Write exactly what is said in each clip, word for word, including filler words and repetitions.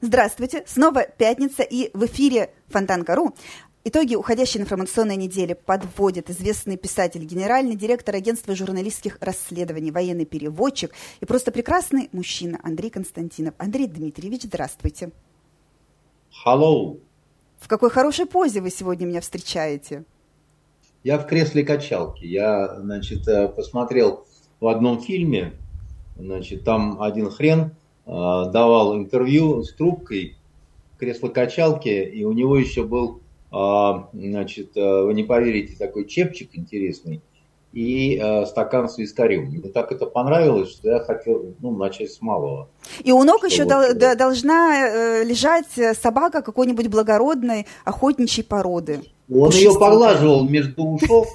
Здравствуйте! Снова пятница и в эфире Фонтанка.ру. Итоги уходящей информационной недели подводит известный писатель, генеральный директор агентства журналистских расследований, военный переводчик и просто прекрасный мужчина Андрей Константинов. Андрей Дмитриевич, здравствуйте. Hello. В какой хорошей позе вы сегодня меня встречаете? Я в кресле качалки. Я, значит, посмотрел в одном фильме, значит, там один хрен давал интервью с трубкой в кресло-качалке, и у него еще был, значит, вы не поверите, такой чепчик интересный и э, стакан с вискарем. Мне так это понравилось, что я хотел, ну, начать с малого. И у ног еще вот, дол- должна лежать собака какой-нибудь благородной охотничьей породы. Он пушистенькая. Ее поглаживал между ушов,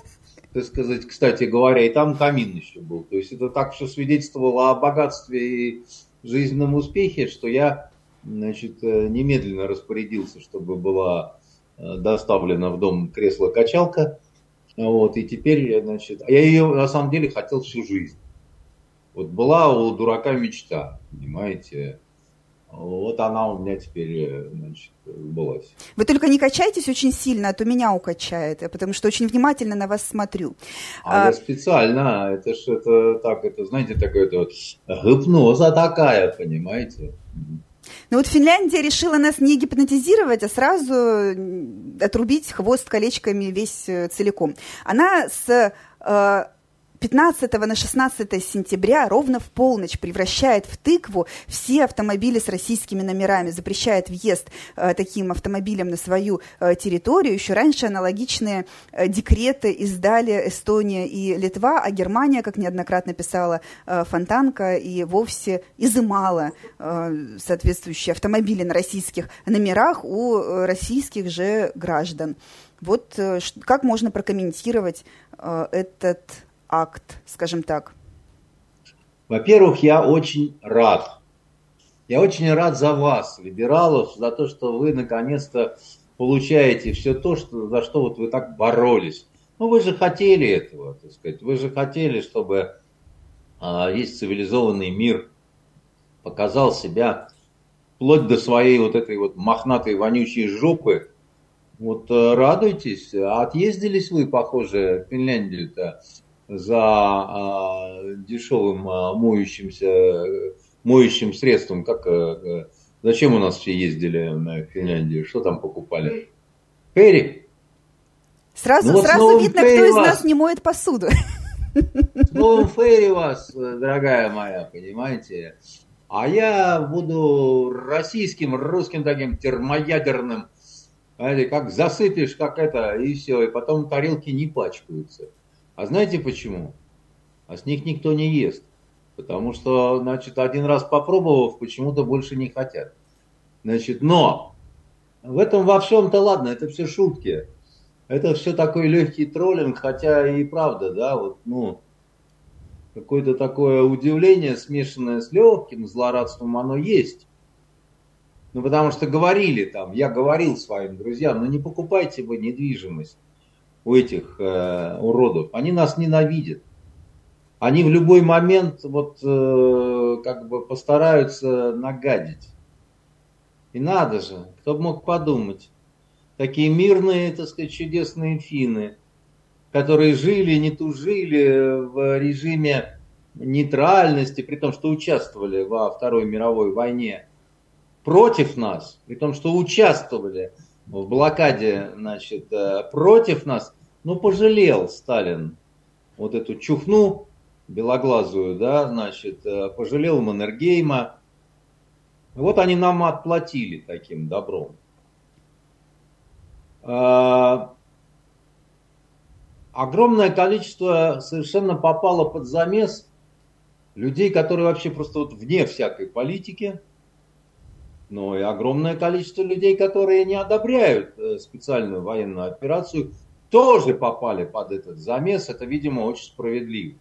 так сказать, кстати говоря, и там камин еще был. То есть это так все свидетельствовало о богатстве и жизненном успехе, что я, значит, немедленно распорядился, чтобы была доставлена в дом кресло-качалка. Вот, и теперь, значит, я ее на самом деле хотел всю жизнь. Вот была у дурака мечта, понимаете. Вот она у меня теперь, значит, сбылась. Вы только не качайтесь очень сильно, а то меня укачает, потому что очень внимательно на вас смотрю. А, а... я специально, это ж это так, это, знаете, такое вот гипноза такая, понимаете. Но вот Финляндия решила нас не гипнотизировать, а сразу отрубить хвост колечками весь целиком. Она с пятнадцатого на шестнадцатое сентября ровно в полночь превращает в тыкву все автомобили с российскими номерами, запрещает въезд э, таким автомобилям на свою э, территорию. Еще раньше аналогичные э, декреты издали Эстония и Литва, а Германия, как неоднократно писала э, Фонтанка, и вовсе изымала э, соответствующие автомобили на российских номерах у э, российских же граждан. Вот э, как можно прокомментировать э, этот акт, скажем так? Во-первых, я очень рад. Я очень рад за вас, либералов, за то, что вы наконец-то получаете все то, что, за что вот вы так боролись. Ну, вы же хотели этого, так сказать. Вы же хотели, чтобы а, весь цивилизованный мир показал себя вплоть до своей вот этой вот мохнатой вонючей жопы. Вот а, радуйтесь. А отъездились вы, похоже, в Финляндию-то за а, дешевым а, моющимся, моющим средством. Как, а, зачем у нас все ездили на Финляндию? Что там покупали? Перри? Сразу, ну, вот сразу видно, кто из вас нас не моет посуду. С новым фейри вас, дорогая моя, понимаете? А я буду российским, русским таким термоядерным. Знаете, как засыпешь, как это, и все. И потом тарелки не пачкаются. А знаете почему? А с них никто не ест. Потому что, значит, один раз попробовав, почему-то больше не хотят. Значит, но в этом во всем-то ладно, это все шутки. Это все такой легкий троллинг, хотя и правда, да, вот, ну, какое-то такое удивление, смешанное с легким злорадством, оно есть. Ну, потому что говорили там, я говорил своим друзьям, ну, не покупайте вы недвижимость у этих э, уродов. Они нас ненавидят. Они в любой момент вот э, как бы постараются нагадить. И надо же, кто бы мог подумать. Такие мирные, так сказать, чудесные финны, которые жили, не тужили в режиме нейтральности, при том, что участвовали во Второй мировой войне против нас, при том, что участвовали в блокаде, значит, против нас. Ну, пожалел Сталин вот эту чухну белоглазую, да, значит, пожалел Маннергейма. Вот они нам отплатили таким добром. А, огромное количество совершенно попало под замес людей, которые вообще просто вот вне всякой политики. Но и огромное количество людей, которые не одобряют специальную военную операцию, тоже попали под этот замес. Это, видимо, очень справедливо.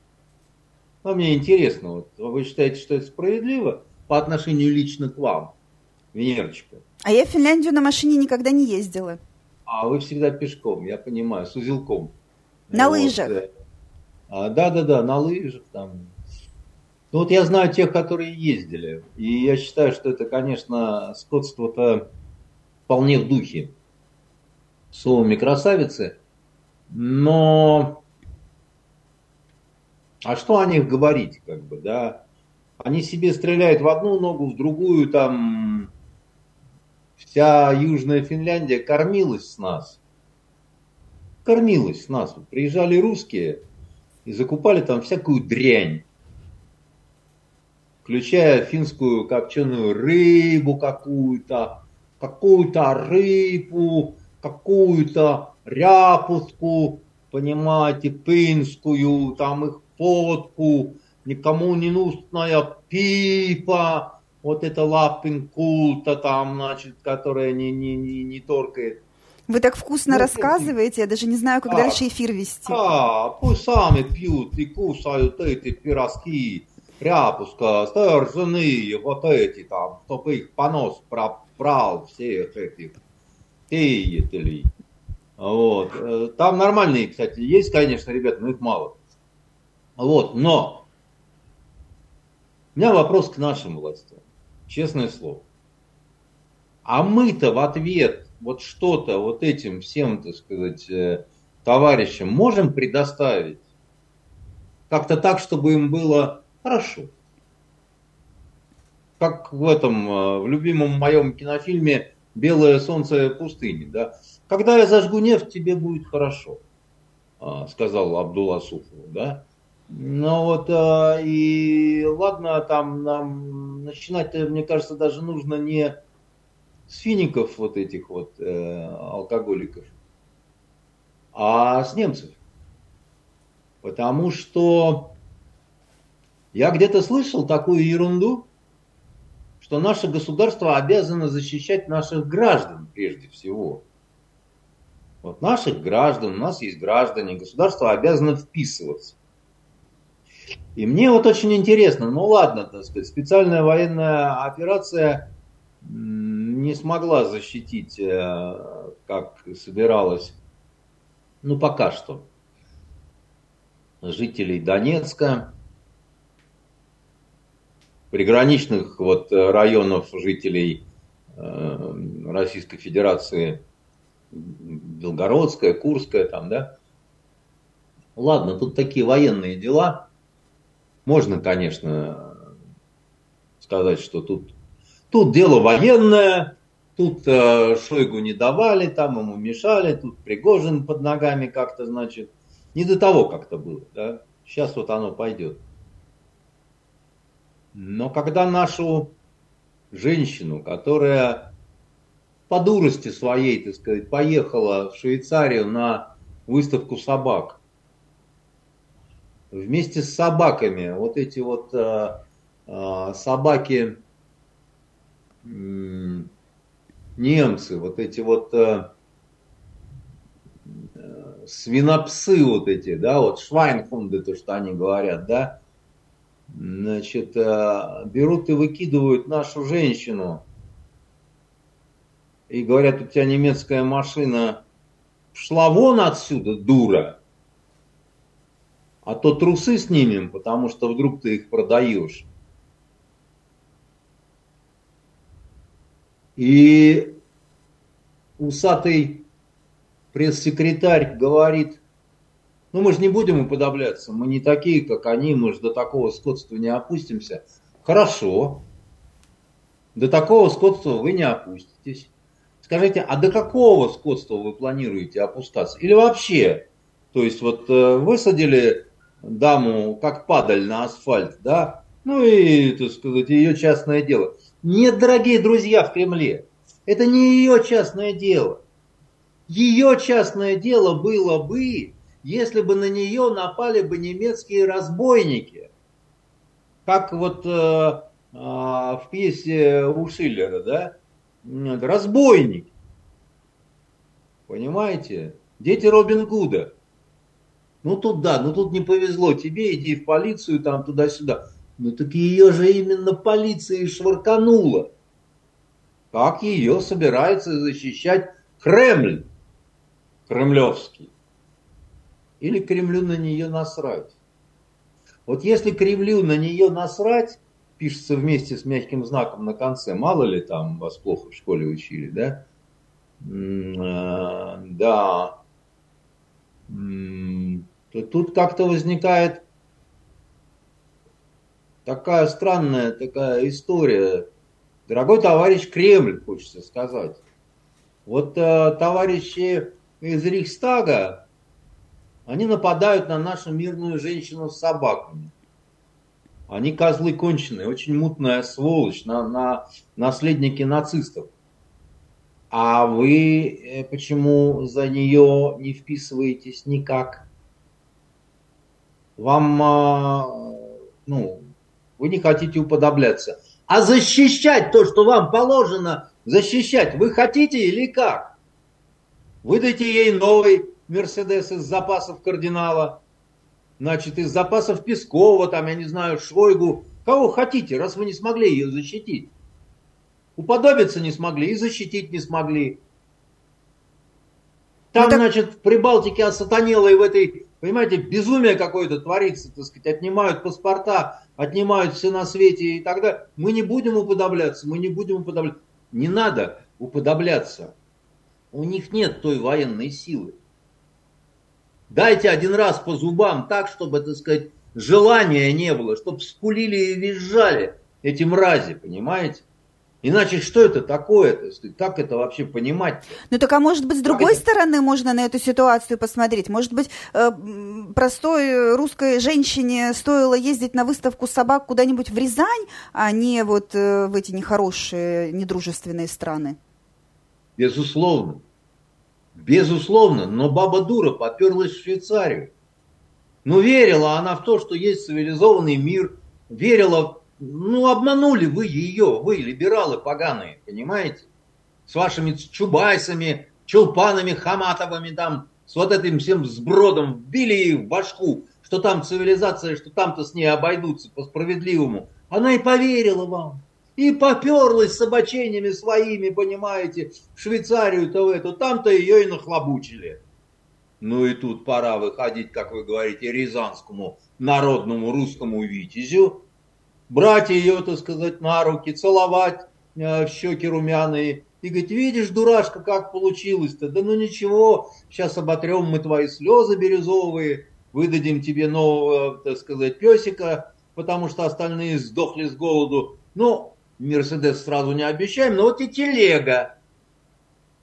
Но мне интересно, вот вы считаете, что это справедливо по отношению лично к вам, Венерочка? А я в Финляндию на машине никогда не ездила. А вы всегда пешком, я понимаю, с узелком. На вот. лыжах. Да-да-да, на лыжах там. Ну вот я знаю тех, которые ездили. И я считаю, что это, конечно, скотство-то вполне в духе словами красавицы. Но... А что о них говорить, как бы, да? Они себе стреляют в одну ногу, в другую, там... Вся Южная Финляндия кормилась с нас. Кормилась с нас. Приезжали русские и закупали там всякую дрянь. Включая финскую копченую рыбу какую-то, какую-то рыбу, какую-то ряпушку, понимаете, пинскую, там их водку, никому не нужная пипа. Вот это лаппинг-культа там, значит, которая не, не, не, не торкает. Вы так вкусно ну, рассказываете, я даже не знаю, как а, дальше эфир вести. А, пусть сами пьют и кусают эти пирожки, ряпуска, стержни, вот эти там, чтобы их понос пробрал всех этих деятелей. Вот. Там нормальные, кстати, есть, конечно, ребята, но их мало. Вот, но у меня вопрос к нашим властям. Честное слово. А мы-то в ответ вот что-то вот этим всем, так сказать, товарищам можем предоставить? Как-то так, чтобы им было хорошо. Как в этом, в любимом моем кинофильме «Белое солнце пустыни». Да? «Когда я зажгу нефть, тебе будет хорошо», сказал Абдулла Сухову, да? Ну вот, и ладно, там нам начинать-то, мне кажется, даже нужно не с фиников вот этих вот э, алкоголиков, а с немцев. Потому что я где-то слышал такую ерунду, что наше государство обязано защищать наших граждан прежде всего. Вот наших граждан, у нас есть граждане, государство обязано вписываться. И мне вот очень интересно, ну ладно, так сказать, специальная военная операция не смогла защитить, как собиралась, ну пока что, жителей Донецка, приграничных вот районов жителей Российской Федерации, Белгородская, Курская там, да. Ладно, тут такие военные дела. Можно, конечно, сказать, что тут, тут дело военное, тут э, Шойгу не давали, там ему мешали, тут Пригожин под ногами как-то, значит, не до того как-то было, да? Сейчас вот оно пойдет. Но когда нашу женщину, которая по дурости своей, так сказать, поехала в Швейцарию на выставку собак, вместе с собаками, вот эти вот э, э, собаки э, немцы, вот эти вот э, э, свинопсы вот эти, да, вот швайнхунды, то, что они говорят, да, значит, э, берут и выкидывают нашу женщину и говорят, у тебя немецкая машина шла вон отсюда, дура. А то трусы снимем, потому что вдруг ты их продаешь. И усатый пресс-секретарь говорит, ну мы же не будем уподобляться, мы не такие, как они, мы же до такого скотства не опустимся. Хорошо, до такого скотства вы не опуститесь. Скажите, а до какого скотства вы планируете опускаться? Или вообще, то есть вот высадили... даму как падаль на асфальт, да, ну и, так сказать, ее частное дело. Нет, дорогие друзья в Кремле, это не ее частное дело. Ее частное дело было бы, если бы на нее напали бы немецкие разбойники, как вот э, э, в пьесе у Шиллера, да, разбойники, понимаете, дети Робин Гуда. Ну тут да, ну тут не повезло тебе, иди в полицию, там туда-сюда. Ну так ее же именно полиция и швырканула. Как ее собирается защищать Кремль? кремлевский. Или Кремлю на нее насрать. Вот если Кремлю на нее насрать, пишется вместе с мягким знаком на конце, мало ли там вас плохо в школе учили, да? Да. Тут как-то возникает такая странная такая история. Дорогой товарищ Кремль, хочется сказать. Вот товарищи из Рейхстага, они нападают на нашу мирную женщину с собаками. Они козлы конченые, очень мутная сволочь, на, на, наследники нацистов. А вы почему за нее не вписываетесь никак? Вам, ну, вы не хотите уподобляться. А защищать то, что вам положено защищать, вы хотите или как? Выдайте ей новый Мерседес из запасов кардинала. Значит, из запасов Пескова, там, я не знаю, Шойгу. Кого хотите, раз вы не смогли ее защитить. Уподобиться не смогли и защитить не смогли. Там, ну, так... значит, в Прибалтике осатанело и в этой, понимаете, безумие какое-то творится, так сказать. Отнимают паспорта, отнимают все на свете и так далее. Мы не будем уподобляться, мы не будем уподобляться. Не надо уподобляться. У них нет той военной силы. Дайте один раз по зубам так, чтобы, так сказать, желания не было, чтобы скулили и визжали эти мрази, понимаете? Иначе что это такое-то? Как это вообще понимать? Ну так, а может быть, с другой это... стороны можно на эту ситуацию посмотреть? Может быть, простой русской женщине стоило ездить на выставку собак куда-нибудь в Рязань, а не вот в эти нехорошие, недружественные страны? Безусловно. Безусловно, но баба дура поперлась в Швейцарию. Ну, верила она в то, что есть цивилизованный мир, верила, ну, обманули вы ее, вы, либералы поганые, понимаете? С вашими чубайсами, чулпанами, хаматовыми там, с вот этим всем сбродом вбили ей в башку, что там цивилизация, что там-то с ней обойдутся по-справедливому. Она и поверила вам. И поперлась с собачениями своими, понимаете, в Швейцарию-то в эту, там-то ее и нахлобучили. Ну и тут пора выходить, как вы говорите, рязанскому народному русскому витязю, брать ее, так сказать, на руки, целовать э, в щеки румяные и говорить: видишь, дурашка, как получилось-то, да ну ничего, сейчас оботрем мы твои слезы бирюзовые, выдадим тебе нового, так сказать, песика, потому что остальные сдохли с голоду. Ну, Мерседес сразу не обещаем, но вот и телега,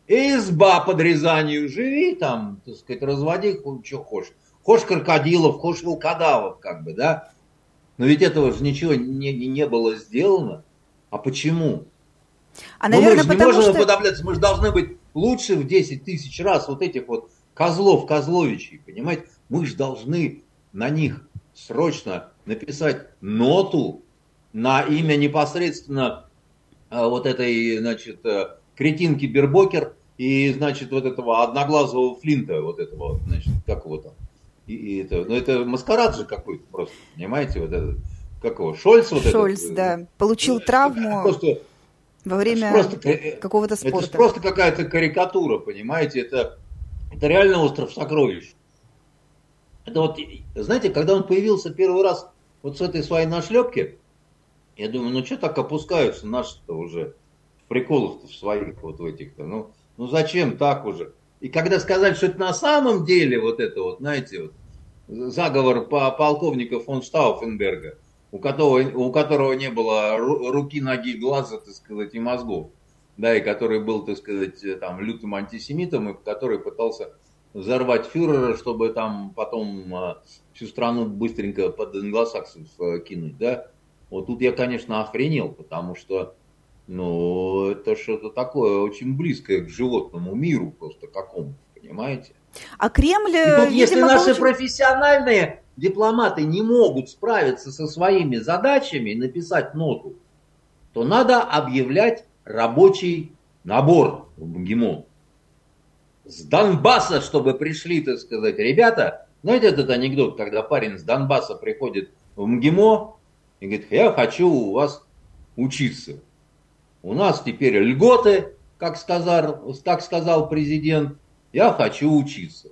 и изба под Рязанью, живи там, так сказать, разводи, что хочешь. Хочешь крокодилов, хочешь волкодавов, как бы, да? Но ведь этого же ничего не, не было сделано. А почему? А, наверное, мы же не можем что... уподобляться, мы же должны быть лучше в десять тысяч раз вот этих вот козлов, козловичей, понимаете? Мы же должны на них срочно написать ноту на имя непосредственно вот этой, значит, кретинки Бербокер и, значит, вот этого одноглазого Флинта, вот этого, значит, как его там. И, и это, ну, это маскарад же какой-то просто, понимаете, вот этот, как его, Шольц вот этот. Шольц, да, получил травму просто, во время просто, какого-то спорта. Это же просто какая-то карикатура, понимаете, это, это реально остров сокровищ. Это вот, знаете, когда он появился первый раз вот с этой своей нашлепки, я думаю, ну что так опускаются наши-то уже, приколов-то своих вот в этих-то, ну, ну зачем так уже? И когда сказали, что это на самом деле вот это вот, знаете, вот, заговор по полковника фон Штауфенберга, у которого, у которого не было руки, ноги, глаза, так сказать, и мозгов, да, и который был, так сказать, там, лютым антисемитом, и который пытался взорвать фюрера, чтобы там потом всю страну быстренько под англосаксов кинуть, да. Вот тут я, конечно, охренел, потому что, ну, это что-то такое очень близкое к животному миру просто какому, понимаете? А Кремль... И вот, если наши получит... профессиональные дипломаты не могут справиться со своими задачами и написать ноту, то надо объявлять рабочий набор в МГИМО. С Донбасса, чтобы пришли, так сказать, ребята. Знаете этот анекдот, когда парень с Донбасса приходит в МГИМО, и говорит: я хочу у вас учиться. У нас теперь льготы, как сказал, как сказал президент. я хочу учиться.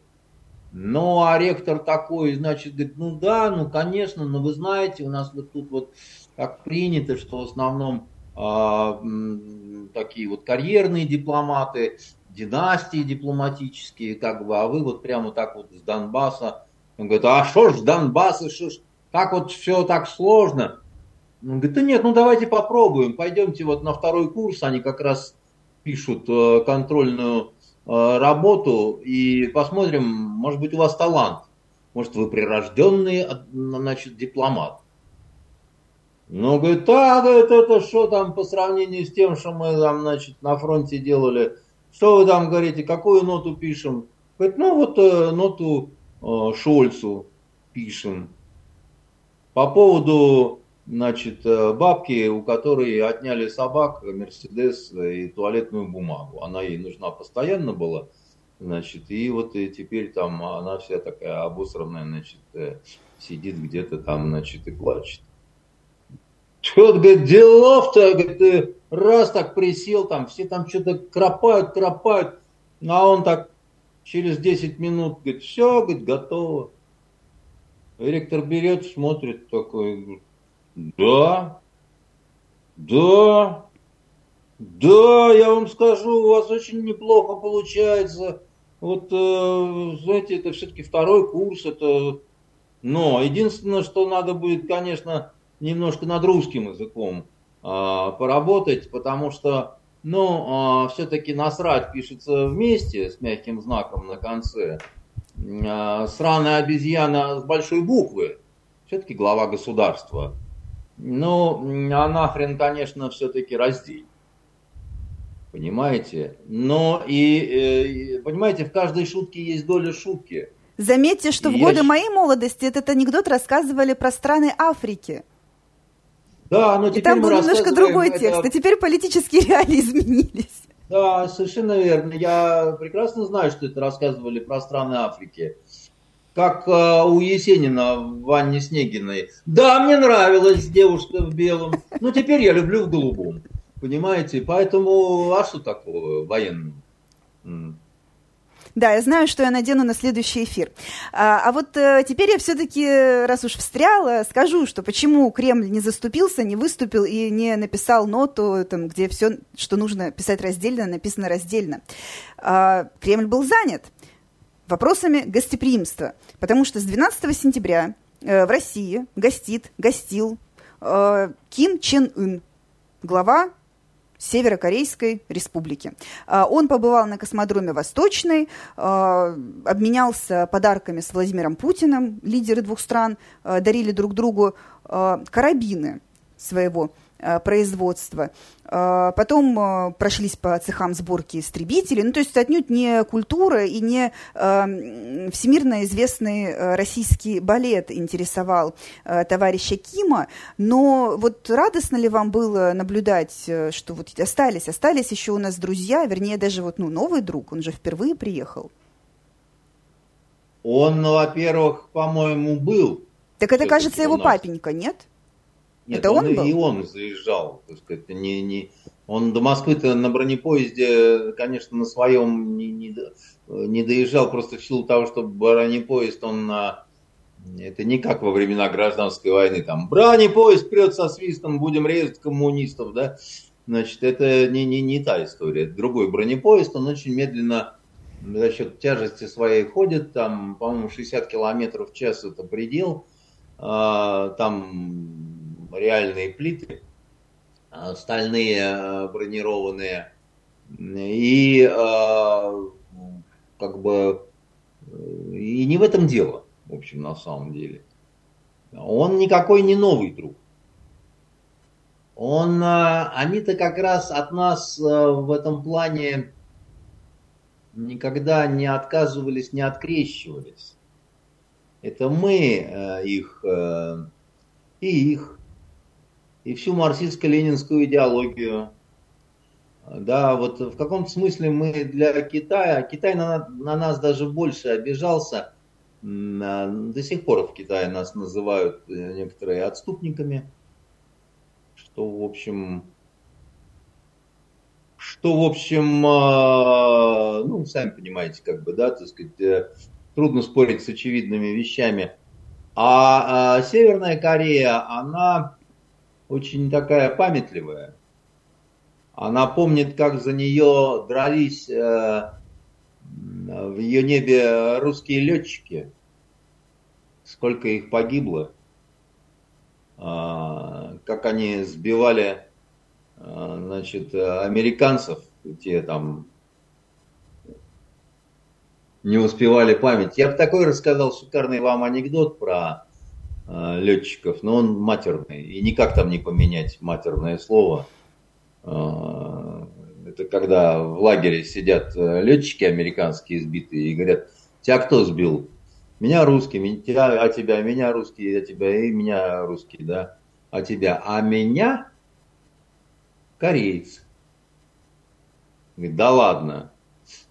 Ну, а ректор такой, значит, говорит, ну да, ну конечно, но вы знаете, у нас вот тут вот так принято, что в основном э, такие вот карьерные дипломаты, династии дипломатические, как бы, а вы вот прямо так вот с Донбасса. Он говорит, а что ж с Донбасса, что ж, так вот все так сложно. Он говорит, да нет, ну давайте попробуем, пойдемте вот на второй курс, они как раз пишут э, контрольную работу и посмотрим, может быть, у вас талант, может, вы прирожденный, значит, дипломат. Ну, говорит, а, говорит, это что там по сравнению с тем, что мы там, значит, на фронте делали, что вы там говорите, какую ноту пишем? Говорит, ну, вот э, ноту э, Шольцу пишем. По поводу, значит, бабки, у которой отняли собак, мерседес и туалетную бумагу. Она ей нужна постоянно была, значит, и вот и теперь там она вся такая обосранная, значит, сидит где-то там, значит, и плачет. Что-то, говорит, делов-то, говорит, раз так присел, там все там что-то кропают, кропают, а он так через десять минут, говорит, все, говорит, готово. Ректор берет, смотрит такой, говорит, да, да, да, я вам скажу, у вас очень неплохо получается. Вот, знаете, это все-таки второй курс, это... Но единственное, что надо будет, конечно, немножко над русским языком а, поработать, потому что, ну, а, все-таки насрать пишется вместе с мягким знаком на конце. А, сраная обезьяна с большой буквы, все-таки глава государства. Ну, а нахрен, конечно, все-таки раздел. Понимаете? Но и, и, понимаете, в каждой шутке есть доля шутки. Заметьте, что и в годы я... моей молодости этот анекдот рассказывали про страны Африки. Да, но теперь и там был немножко другой это... текст, а теперь политические реалии изменились. Да, совершенно верно. Я прекрасно знаю, что это рассказывали про страны Африки. Как э, у Есенина в Анне Снегиной. Да, мне нравилась девушка в белом, но теперь я люблю в голубом. Понимаете? Поэтому, а что такое военное? Да, я знаю, что я надену на следующий эфир. А, а вот э, теперь я все-таки, раз уж встряла, скажу, что почему Кремль не заступился, не выступил и не написал ноту, там, где все, что нужно писать раздельно, написано раздельно. А, Кремль был занят вопросами гостеприимства, потому что с двенадцатого сентября э, в России гостит, гостил э, Ким Чен Ын, глава Северокорейской республики. Э, он побывал на космодроме Восточный, э, обменялся подарками с Владимиром Путиным, лидеры двух стран э, дарили друг другу э, карабины своего производства. Потом прошлись по цехам сборки истребителей. Ну, то есть отнюдь не культура и не всемирно известный российский балет интересовал товарища Кима. Но вот радостно ли вам было наблюдать, что вот остались, остались еще у нас друзья, вернее, даже вот, ну, новый друг, он же впервые приехал. Он, во-первых, по-моему, был. Так это, кажется, его папенька, нет? Нет, это он, он был? И он заезжал, так сказать, не, не... он до Москвы-то на бронепоезде, конечно, на своем не, не, не доезжал, просто в силу того, что бронепоезд, он, это не как во времена гражданской войны, там, бронепоезд прет со свистом, будем резать коммунистов, да, значит, это не, не, не та история, это другой бронепоезд, он очень медленно за счет тяжести своей ходит, там, по-моему, шестьдесят километров в час это предел, там... реальные плиты, стальные бронированные, и как бы и не в этом дело, в общем, на самом деле. Он никакой не новый друг. Он, они-то как раз от нас в этом плане никогда не отказывались, не открещивались. Это мы их и их и всю марксистско-ленинскую идеологию. Да, вот в каком-то смысле мы для Китая, Китай на, на нас даже больше обижался, до сих пор в Китае нас называют некоторые отступниками, что, в общем, что, в общем, ну, сами понимаете, как бы, да, так сказать, трудно спорить с очевидными вещами. А Северная Корея, она очень такая памятливая. Она помнит, как за нее дрались в ее небе русские летчики. Сколько их погибло, как они сбивали, значит, американцев, те там не успевали память. Я бы такой рассказал шикарный вам анекдот про летчиков, но он матерный, и никак там не поменять матерное слово. Это когда в лагере сидят летчики американские сбитые и говорят: тебя кто сбил? Меня русский, тебя, а тебя, меня русский, а тебя, и меня русский, да, а тебя, а меня корейцы. Говорит: да ладно.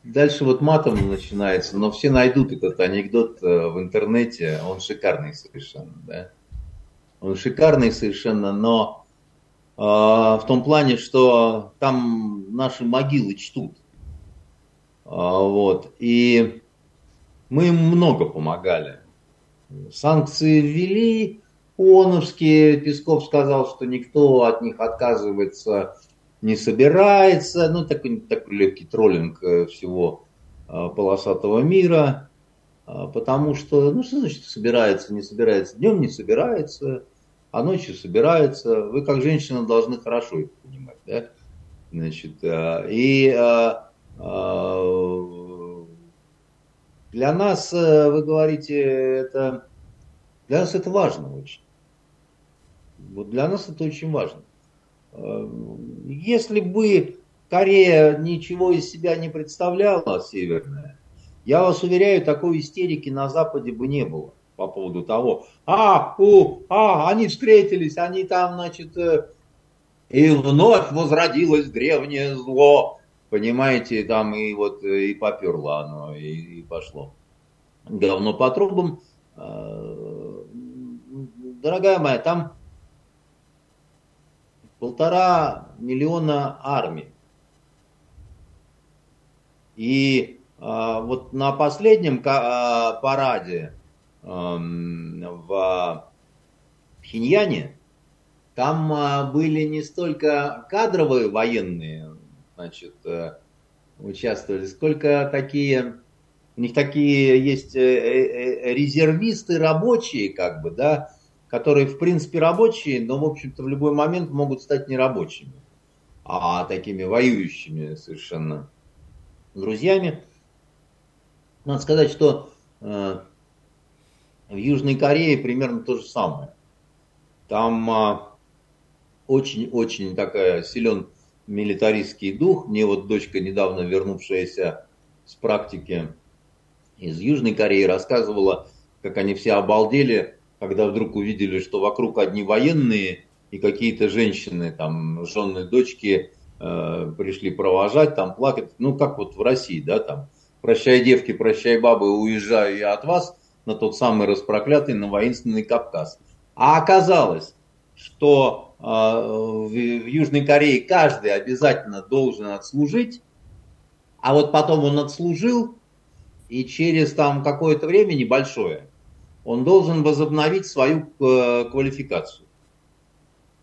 Дальше вот матом начинается, но все найдут этот анекдот в интернете, он шикарный совершенно, да. Он шикарный совершенно, но э, в том плане, что там наши могилы чтут, э, вот, и... Мы им много помогали. Санкции ввели ООНовские. Песков сказал, что никто от них отказываться не собирается. Ну, такой, такой легкий троллинг всего полосатого мира. Потому что, ну, что значит собирается, не собирается? Днем не собирается, а ночью собирается. Вы, как женщина, должны хорошо это понимать. Да? Значит, и... Для нас, вы говорите, это, для нас это важно очень. Вот для нас это очень важно. Если бы Корея ничего из себя не представляла, Северная, я вас уверяю, такой истерики на Западе бы не было по поводу того, а, у, а, они встретились, они там, значит, и вновь возродилось древнее зло. Понимаете, там и вот и поперло оно, и, и пошло говно по трубам. Дорогая моя, там полтора миллиона армий. И вот на последнем параде в Пхеньяне там были не столько кадровые военные, значит, участвовали, сколько такие, у них такие есть резервисты рабочие, как бы, да, которые, в принципе, рабочие, но, в общем-то, в любой момент могут стать не рабочими, а такими воюющими совершенно друзьями. Надо сказать, что в Южной Корее примерно то же самое. Там очень-очень такая силен милитаристский дух. Мне вот дочка, недавно вернувшаяся с практики из Южной Кореи, рассказывала, как они все обалдели, когда вдруг увидели, что вокруг одни военные и какие-то женщины, там, жены, дочки э, пришли провожать, там, плакать. Ну, как вот в России, да, там, прощай, девки, прощай, бабы, уезжаю я от вас на тот самый распроклятый, на воинственный Кавказ. А оказалось, что в Южной Корее каждый обязательно должен отслужить, а вот потом он отслужил, и через там какое-то время небольшое он должен возобновить свою квалификацию.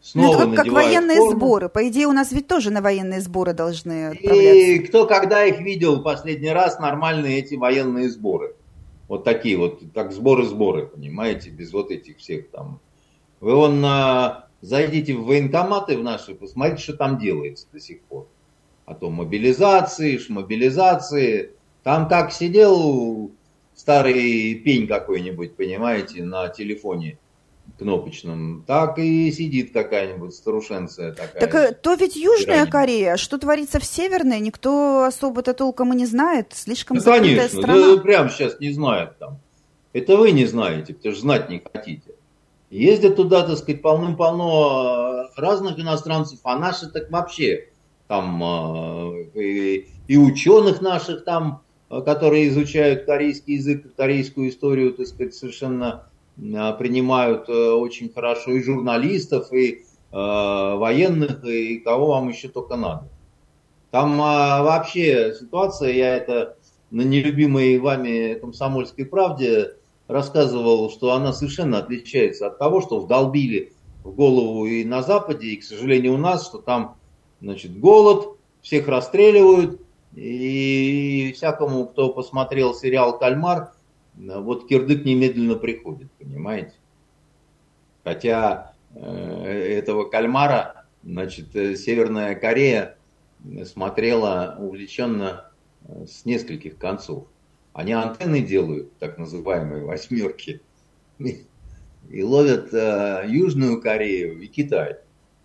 Снова ну, как, как военные форму. Сборы. По идее, у нас ведь тоже на военные сборы должны отправляться. И кто когда их видел последний раз, нормальные эти военные сборы. Вот такие вот, как сборы-сборы, понимаете, без вот этих всех там. Вы он... Зайдите в военкоматы в наши, посмотрите, что там делается до сих пор. А то мобилизации, шмобилизации. Там как сидел старый пень какой-нибудь, понимаете, на телефоне кнопочном, так и сидит какая-нибудь старушенция такая. Так то ведь Южная Корея, что творится в Северной, никто особо-то толком и не знает. Слишком закрытая страна. Конечно, да, прямо сейчас не знают там. Это вы не знаете, потому что знать не хотите. Ездят туда, так сказать, полным-полно разных иностранцев, а наши так вообще, там, и, и ученых наших там, которые изучают корейский язык, корейскую историю, так сказать, совершенно принимают очень хорошо, и журналистов, и э, военных, и кого вам еще только надо. Там а, вообще ситуация, я это на нелюбимой вами «Комсомольской правде» рассказывал, что она совершенно отличается от того, что вдолбили в голову и на Западе, и, к сожалению, у нас, что там, значит, голод, всех расстреливают, и всякому, кто посмотрел сериал «Кальмар», вот кирдык немедленно приходит, понимаете? Хотя этого кальмара, значит, Северная Корея смотрела увлеченно с нескольких концов. Они антенны делают, так называемые восьмерки, и ловят Южную Корею и Китай.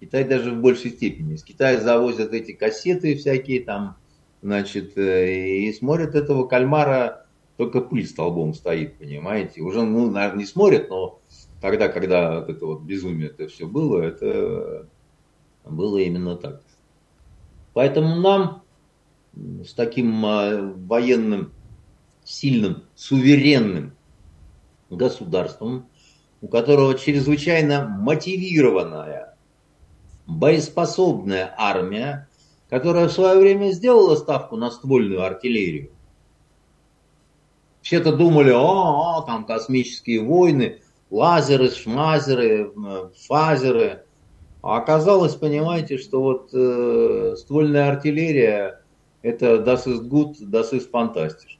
Китай даже в большей степени. Из Китая завозят эти кассеты всякие там, значит, и смотрят этого кальмара, только пыль столбом стоит, понимаете. Уже, ну, наверное, не смотрят, но тогда, когда вот это вот безумие это все было, это было именно так. Поэтому нам с таким военным, сильным, суверенным государством, у которого чрезвычайно мотивированная, боеспособная армия, которая в свое время сделала ставку на ствольную артиллерию. Все-то думали, о, о, там космические войны, лазеры, шмазеры, фазеры. А оказалось, понимаете, что вот э, ствольная артиллерия — это das ist gut, das ist fantastisch.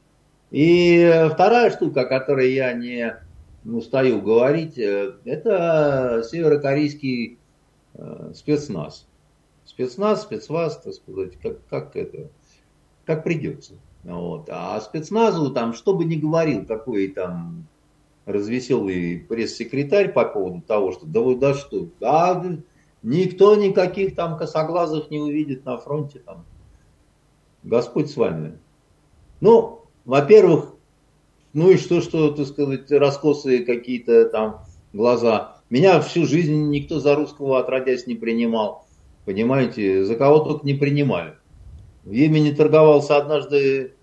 И вторая штука, о которой я не устаю говорить, это северокорейский э, спецназ. Спецназ, спецваз, так сказать, как, как это, как придется. Вот. А спецназу там, что бы ни говорил какой там развеселый пресс-секретарь по поводу того, что да вот да что, да, никто никаких там косоглазых не увидит на фронте там. Господь с вами. Ну, во-первых, ну и что, что, так сказать, раскосые какие-то там глаза. Меня всю жизнь никто за русского отродясь не принимал. Понимаете, за кого только не принимали. В Йемене торговался однажды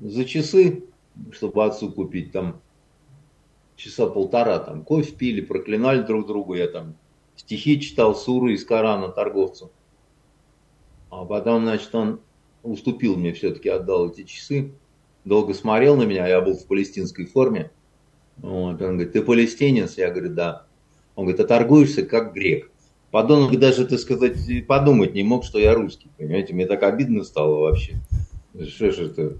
за часы, чтобы отцу купить там часа полтора, там кофе пили, проклинали друг друга, я там стихи читал, суры из Корана торговцу. А потом, значит, он уступил мне, все-таки отдал эти часы, долго смотрел на меня, я был в палестинской форме. Вот, он говорит, ты палестинец? Я говорю, да. Он говорит, а торгуешься как грек. Подонок даже, так сказать, подумать не мог, что я русский, понимаете, мне так обидно стало вообще. Что же это,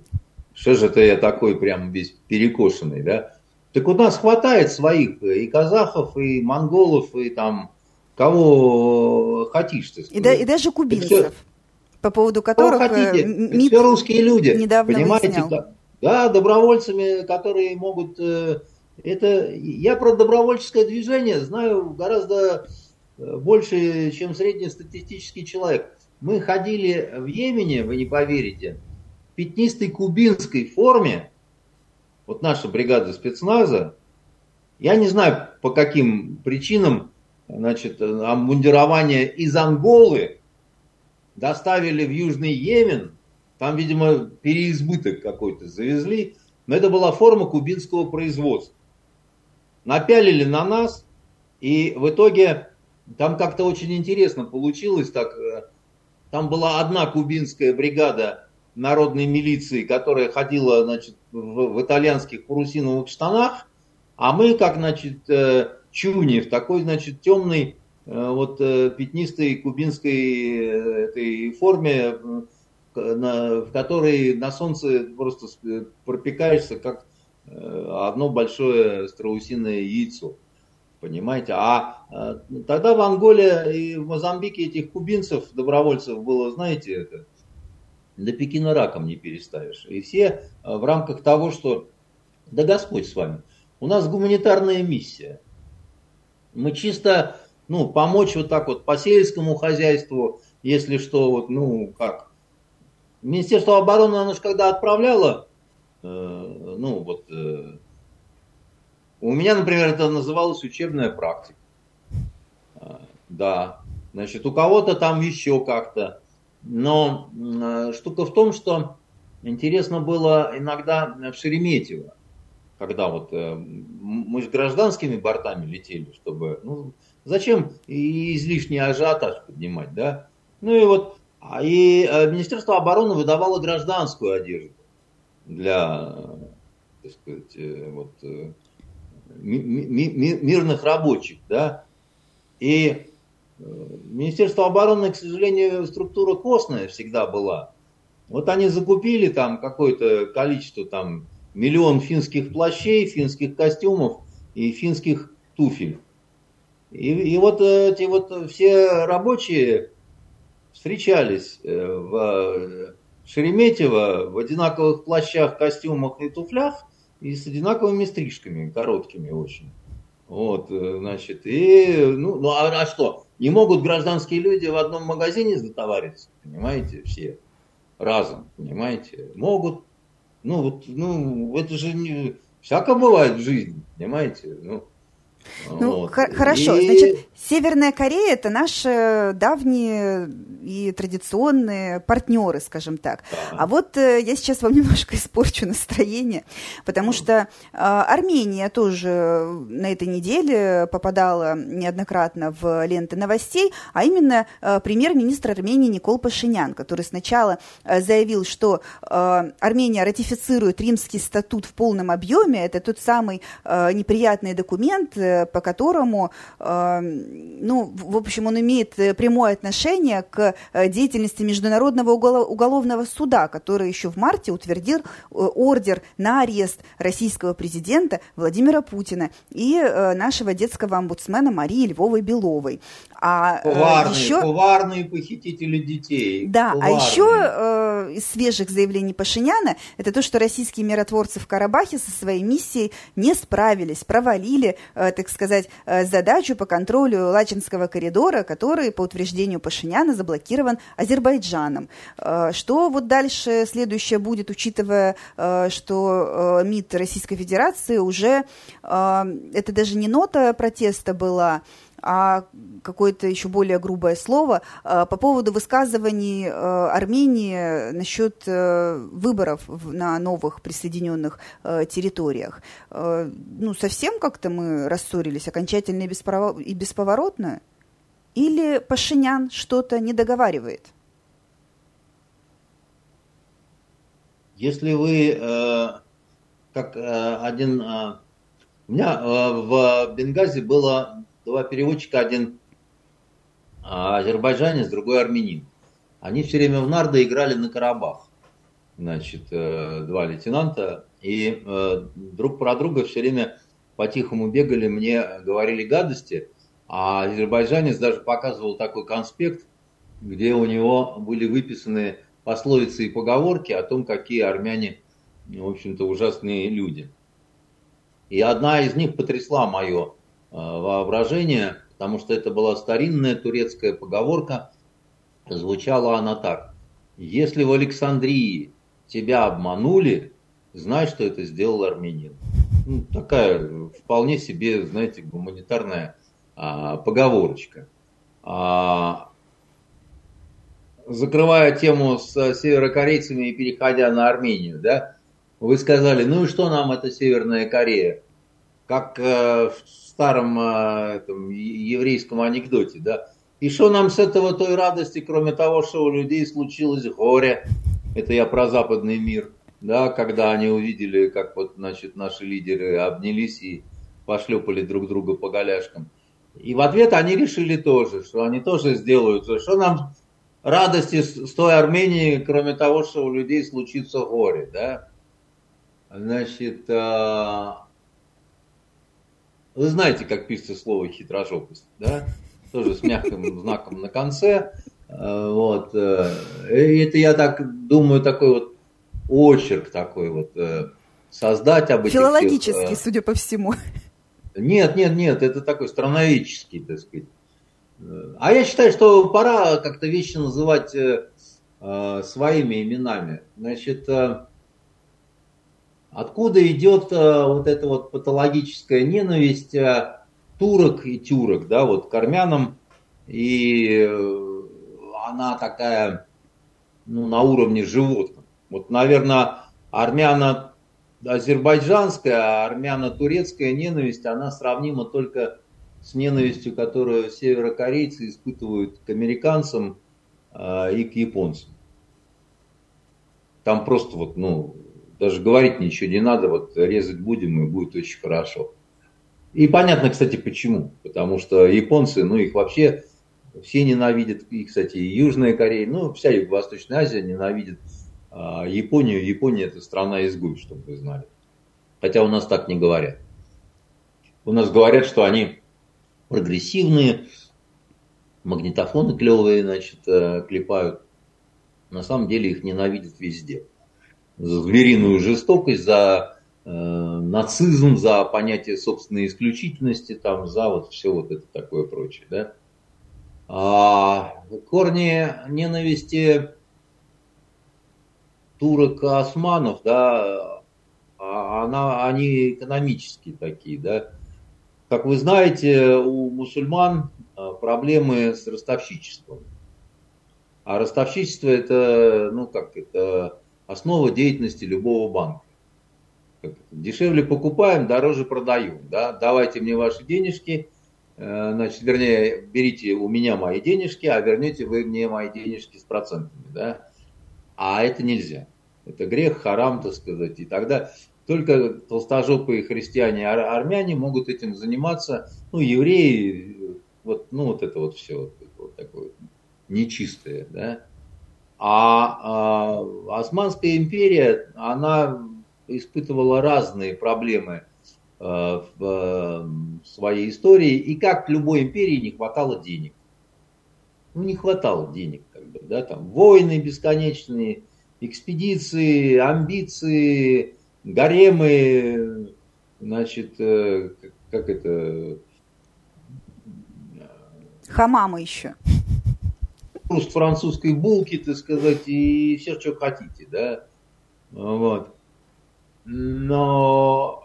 что же это я такой прям весь перекошенный, да? Так у нас хватает своих и казахов, и монголов, и там кого хотишь, так сказать. И, да, и даже кубинцев, все, по поводу которых МИД все русские люди, недавно понимаете, да, да, добровольцами, которые могут... Это, я про добровольческое движение знаю гораздо... больше, чем среднестатистический человек. Мы ходили в Йемене, вы не поверите, в пятнистой кубинской форме, вот наша бригада спецназа, я не знаю по каким причинам, значит, обмундирование из Анголы доставили в Южный Йемен, там, видимо, переизбыток какой-то завезли, но это была форма кубинского производства. Напялили на нас, и в итоге... Там как-то очень интересно получилось, так, там была одна кубинская бригада народной милиции, которая ходила, значит, в, в итальянских парусиновых штанах, а мы, как, значит, чуни, в такой, значит, темной, вот, пятнистой кубинской этой форме, на, в которой на солнце просто пропекаешься, как одно большое страусиное яйцо. Понимаете, а э, тогда в Анголе и в Мозамбике этих кубинцев, добровольцев было, знаете, это, до Пекина раком не переставишь. И все э, в рамках того, что, да Господь с вами, у нас гуманитарная миссия. Мы чисто, ну, помочь вот так вот по сельскому хозяйству, если что, вот, ну, как. Министерство обороны, оно же когда отправляло, э, ну, вот... Э, у меня, например, это называлось учебная практика. Да, значит, у кого-то там еще как-то. Но штука в том, что интересно было иногда в Шереметьево, когда вот мы с гражданскими бортами летели, чтобы... Ну, зачем излишний ажиотаж поднимать, да? Ну и вот И Министерство обороны выдавало гражданскую одежду для, так сказать, вот, ми- ми- ми- мирных рабочих. Да? И Министерство обороны, к сожалению, структура костная всегда была. Вот они закупили там какое-то количество, там, миллион финских плащей, финских костюмов и финских туфель. И, и вот эти вот все рабочие встречались в Шереметьево в одинаковых плащах, костюмах и туфлях и с одинаковыми стрижками, короткими очень. Вот, значит, и, ну, ну а, а что? Не могут гражданские люди в одном магазине сговариваться, понимаете, все разом, понимаете? Могут, ну, вот, ну, это же не... всяко бывает в жизни, понимаете, ну. Ну, вот. х- хорошо, и... значит, Северная Корея – это наши давние и традиционные партнеры, скажем так. Да. А вот э, я сейчас вам немножко испорчу настроение, потому что э, Армения тоже на этой неделе попадала неоднократно в ленты новостей, а именно э, премьер-министр Армении Никол Пашинян, который сначала э, заявил, что э, Армения ратифицирует Римский статут в полном объеме, это тот самый э, неприятный документ, по которому, ну, в общем, он имеет прямое отношение к деятельности Международного уголовного суда, который еще в марте утвердил ордер на арест российского президента Владимира Путина и нашего детского омбудсмена Марии Львовой-Беловой. А куварные, еще... куварные похитители детей. Да, куварные. А еще из свежих заявлений Пашиняна это то, что российские миротворцы в Карабахе со своей миссией не справились, провалили, так сказать, задачу по контролю Лачинского коридора, который, по утверждению Пашиняна, заблокирован Азербайджаном. Что вот дальше следующее будет, учитывая, что МИД Российской Федерации уже, это даже не нота протеста была, а какое-то еще более грубое слово по поводу высказываний Армении насчет выборов на новых присоединенных территориях. Ну, совсем как-то мы рассорились окончательно и бесповоротно? Или Пашинян что-то недоговаривает? Если вы, как один... У меня в Бенгази было... два переводчика, один азербайджанец, другой армянин. Они все время в нарды играли на Карабах. Значит, два лейтенанта. И друг про друга все время по-тихому бегали, мне говорили гадости. А азербайджанец даже показывал такой конспект, где у него были выписаны пословицы и поговорки о том, какие армяне, в общем-то, ужасные люди. И одна из них потрясла мое воображение, потому что это была старинная турецкая поговорка, звучала она так: если в Александрии тебя обманули, знай, что это сделал армянин. Ну, такая вполне себе, знаете, гуманитарная а, поговорочка. А, закрывая тему с северокорейцами и переходя на Армению, да, вы сказали, ну и что нам эта Северная Корея? Как в старом этом, еврейском анекдоте, да. И что нам с этого той радости, кроме того, что у людей случилось горе, это я про западный мир, да, когда они увидели, как вот, значит, наши лидеры обнялись и пошлепали друг друга по голяшкам. И в ответ они решили тоже, что они тоже сделают, что нам радости с той Армении, кроме того, что у людей случится горе, да. Значит... Вы знаете, как пишется слово «хитрожопость», да? Тоже с мягким знаком на конце. Вот. Это, я так думаю, такой вот очерк такой вот создать об этих... Филологический, всех... судя по всему. Нет, нет, нет, это такой страноведческий, так сказать. А я считаю, что пора как-то вещи называть своими именами. Значит... Откуда идет вот эта вот патологическая ненависть турок и тюрок, да, вот к армянам, и она такая, ну, на уровне животных. Вот, наверное, армяно-азербайджанская, армяно-турецкая ненависть, она сравнима только с ненавистью, которую северокорейцы испытывают к американцам и к японцам. Там просто вот, ну, даже говорить ничего не надо, вот резать будем, и будет очень хорошо. И понятно, кстати, почему. Потому что японцы, ну, их вообще все ненавидят. И, кстати, и Южная Корея, ну, вся Юго-Восточная Азия ненавидит а, Японию. Япония – это страна-изгой, чтобы вы знали. Хотя у нас так не говорят. У нас говорят, что они прогрессивные, магнитофоны клевые, значит, клепают. На самом деле их ненавидят везде. За звериную жестокость, за э, нацизм, за понятие собственной исключительности, там, за вот все вот это такое прочее. Да? А корни ненависти турок и османов, да, она, они экономические такие. Да? Как вы знаете, у мусульман проблемы с ростовщичеством. А ростовщичество это, ну как, это основа деятельности любого банка. Дешевле покупаем, дороже продаем. Да? Давайте мне ваши денежки, значит, вернее, берите у меня мои денежки, а вернете вы мне мои денежки с процентами. Да? А это нельзя. Это грех, харам, так сказать. И тогда только толстожопые христиане и армяне могут этим заниматься. Ну, евреи, вот, ну, вот это вот все вот, вот такое нечистое, да. А, а Османская империя, она испытывала разные проблемы э, в, в своей истории. И как любой империи не хватало денег. Ну, не хватало денег, как бы, да, там войны бесконечные, экспедиции, амбиции, гаремы, значит, э, как это... Хамамы еще. Курс французской булки, так сказать, и все, что хотите, да, вот. Но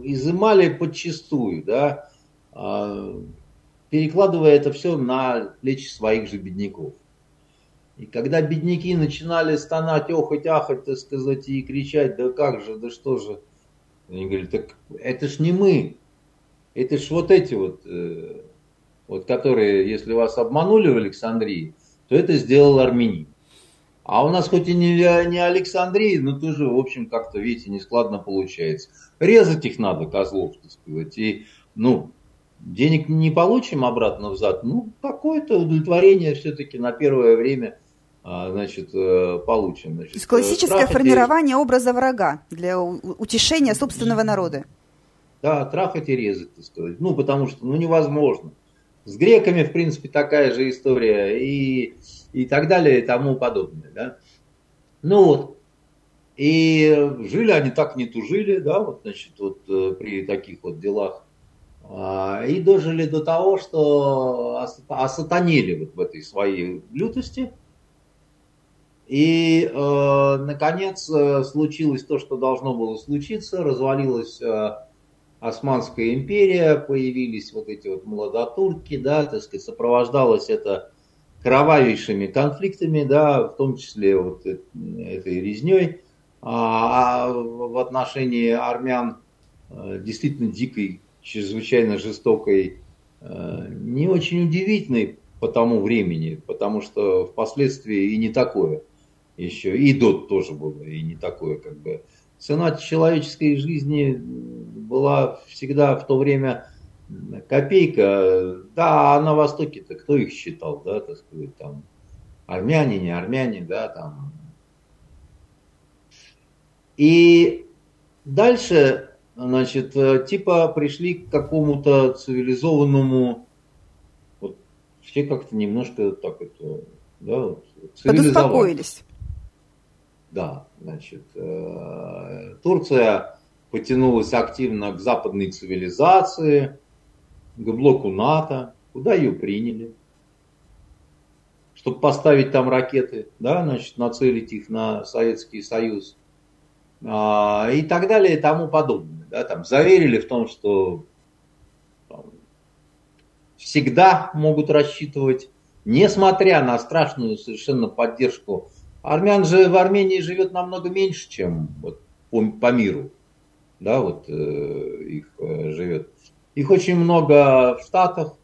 изымали подчистую, да, перекладывая это все на плечи своих же бедняков. И когда бедняки начинали стонать, охать, ахать, так сказать, и кричать, да как же, да что же, они говорят, так это ж не мы, это ж вот эти вот... Вот которые, если вас обманули в Александрии, то это сделал армянин. А у нас хоть и не, не Александрия, но тоже, в общем, как-то, видите, нескладно получается. Резать их надо, козлов, так сказать. И, ну, денег не получим обратно взад, ну, какое-то удовлетворение все-таки на первое время, значит, получим. Значит, то есть классическое формирование и... образа врага для утешения собственного народа. Да, трахать и резать, так сказать. Ну, потому что, ну, невозможно. С греками, в принципе, такая же история и, и так далее, и тому подобное. Да? Ну вот, и жили они так, не тужили, да, вот, значит, вот при таких вот делах. И дожили до того, что осатанели вот в этой своей лютости. И, наконец, случилось то, что должно было случиться, развалилось... Османская империя, появились вот эти вот молодотурки, да, так сказать, сопровождалось это кровавейшими конфликтами, да, в том числе вот этой резней, а в отношении армян действительно дикой, чрезвычайно жестокой, не очень удивительной по тому времени, потому что впоследствии и не такое еще, и до тоже было, и не такое, как бы. Цена человеческой жизни была всегда в то время копейка. Да, а на Востоке-то кто их считал, да, так сказать, там, армяне, не армяне, да, там. И дальше, значит, типа пришли к какому-то цивилизованному, вот все как-то немножко так это, да, вот, подуспокоились. Да, значит, Турция потянулась активно к западной цивилизации, к блоку НАТО, куда ее приняли, чтобы поставить там ракеты, да, значит, нацелить их на Советский Союз и так далее и тому подобное. Да, там заверили в том, что там, всегда могут рассчитывать, несмотря на страшную совершенно поддержку. Армян же в Армении живет намного меньше, чем вот по, по миру, да, вот э, их э, живет. Их очень много в Штатах,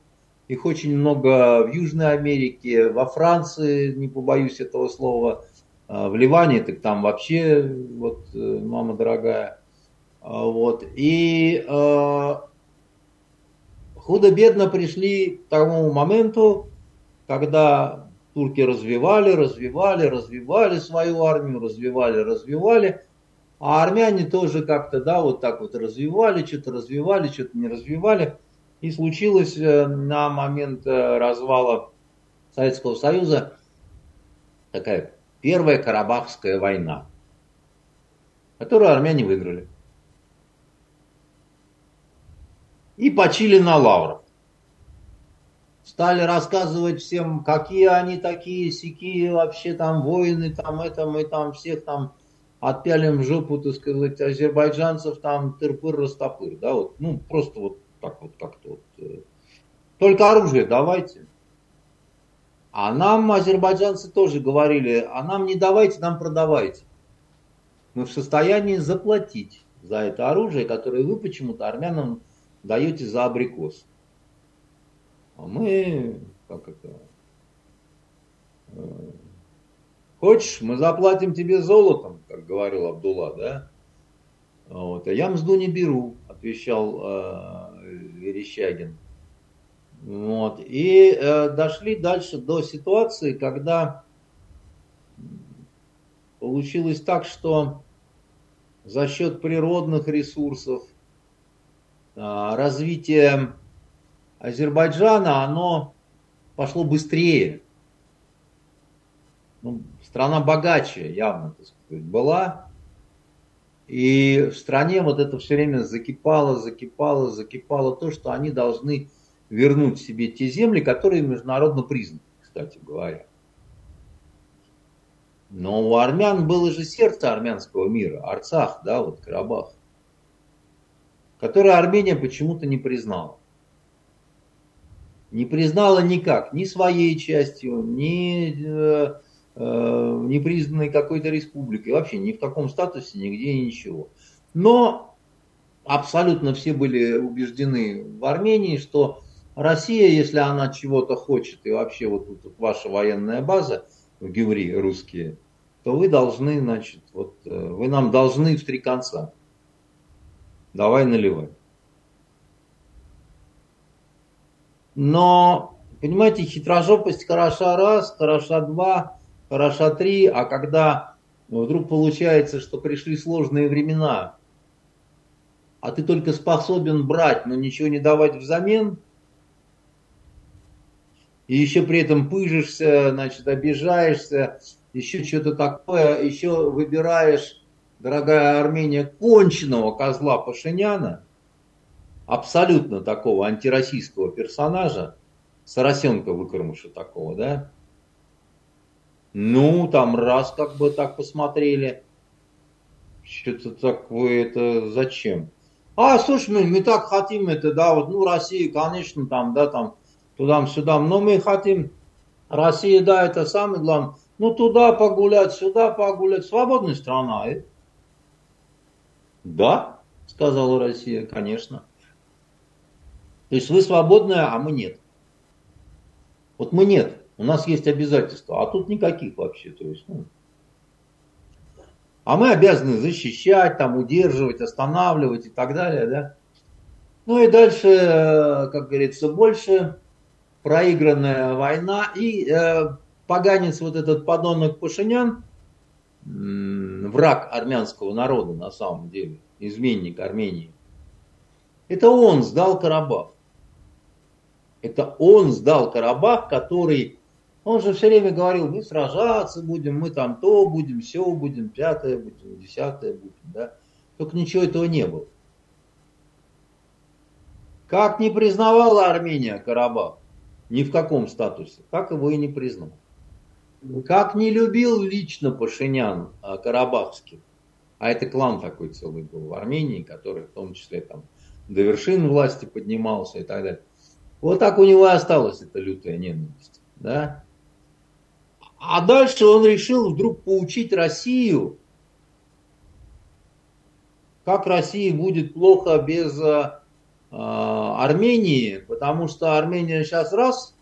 их очень много в Южной Америке, во Франции, не побоюсь этого слова, в Ливане, так там вообще, вот, мама дорогая. Вот. И э, худо-бедно пришли к тому моменту, когда турки развивали, развивали, развивали свою армию, развивали, развивали, а армяне тоже как-то, да, вот так вот развивали, что-то развивали, что-то не развивали. И случилось на момент развала Советского Союза такая первая Карабахская война, которую армяне выиграли. И почили на лаврах. Стали рассказывать всем, какие они такие, сякие вообще там воины, там это, мы там всех там отпялим в жопу, так сказать, азербайджанцев, там тырпыр-растопыр, да, вот, ну, просто вот. Так вот, как-то вот. Только оружие давайте. А нам азербайджанцы тоже говорили, а нам не давайте, нам продавайте. Мы в состоянии заплатить за это оружие, которое вы почему-то армянам даете за абрикос. А мы, как это, хочешь, мы заплатим тебе золотом, как говорил Абдулла, да? Вот. А я мзду не беру, отвечал Верещагин. Вот. И э, дошли дальше до ситуации, когда получилось так, что за счет природных ресурсов э, развитие Азербайджана, оно пошло быстрее. Ну, страна богаче явно, так сказать, была. И в стране вот это все время закипало, закипало, закипало то, что они должны вернуть себе те земли, которые международно признаны, кстати говоря. Но у армян было же сердце армянского мира, Арцах, да, вот Карабах, который Армения почему-то не признала. Не признала никак, ни своей частью, ни... не признанной какой-то республикой, вообще ни в каком статусе, нигде и ничего. Но абсолютно все были убеждены в Армении, что Россия, если она чего-то хочет, и вообще вот тут вот ваша военная база в Гюмри русские, то вы должны, значит, вот вы нам должны в три конца. Давай наливай. Но, понимаете, хитрожопость хороша раз, хороша два, хороша три, а когда вдруг получается, что пришли сложные времена, а ты только способен брать, но ничего не давать взамен, и еще при этом пыжишься, значит, обижаешься, еще что-то такое, еще выбираешь, дорогая Армения, конченного козла Пашиняна, абсолютно такого антироссийского персонажа, соросенка выкормыша такого, да? Ну, там раз как бы так посмотрели, что-то такое, это зачем? А, слушай, мы, мы так хотим это, да, вот, ну, Россия, конечно, там, да, там, туда-сюда, но мы хотим, Россия, да, это самое главное, ну, туда погулять, сюда погулять, свободная страна, э? Да, сказала Россия, конечно. То есть вы свободная, а мы нет. Вот мы нет. У нас есть обязательства, а тут никаких вообще. То есть, ну. А мы обязаны защищать, там, удерживать, останавливать и так далее. Да? Ну и дальше, как говорится, больше проигранная война. И э, поганец вот этот подонок Пашинян, враг армянского народа на самом деле, изменник Армении, это он сдал Карабах. Это он сдал Карабах, который... Он же все время говорил, мы сражаться будем, мы там то будем, все будем, пятое будем, десятое будем, да. Только ничего этого не было. Как не признавала Армения Карабах, ни в каком статусе, так его и не признал. Как не любил лично Пашинян карабахский, а это клан такой целый был в Армении, который в том числе там до вершин власти поднимался и так далее. Вот так у него и осталась эта лютая ненависть, да? А дальше он решил вдруг поучить Россию, как России будет плохо без Армении, потому что Армения сейчас раз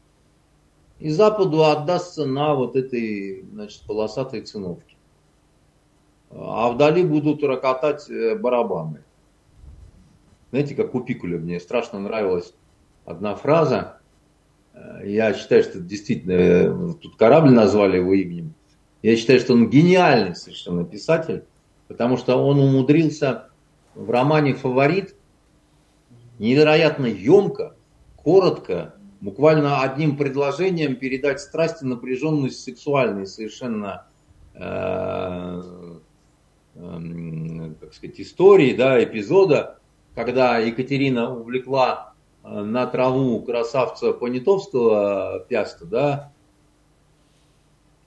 и Западу отдастся на вот этой, значит, полосатой циновке. А вдали будут рокотать барабаны. Знаете, как у Пикуля, мне страшно нравилась одна фраза. Я считаю, что действительно, тут корабль назвали его именем. Я считаю, что он гениальный совершенно писатель, потому что он умудрился в романе «Фаворит» невероятно емко, коротко, буквально одним предложением передать страсть и напряженность сексуальной совершенно, э, э, так сказать, истории, да, эпизода, когда Екатерина увлекла на траву красавца Понятовского, Пяста, да,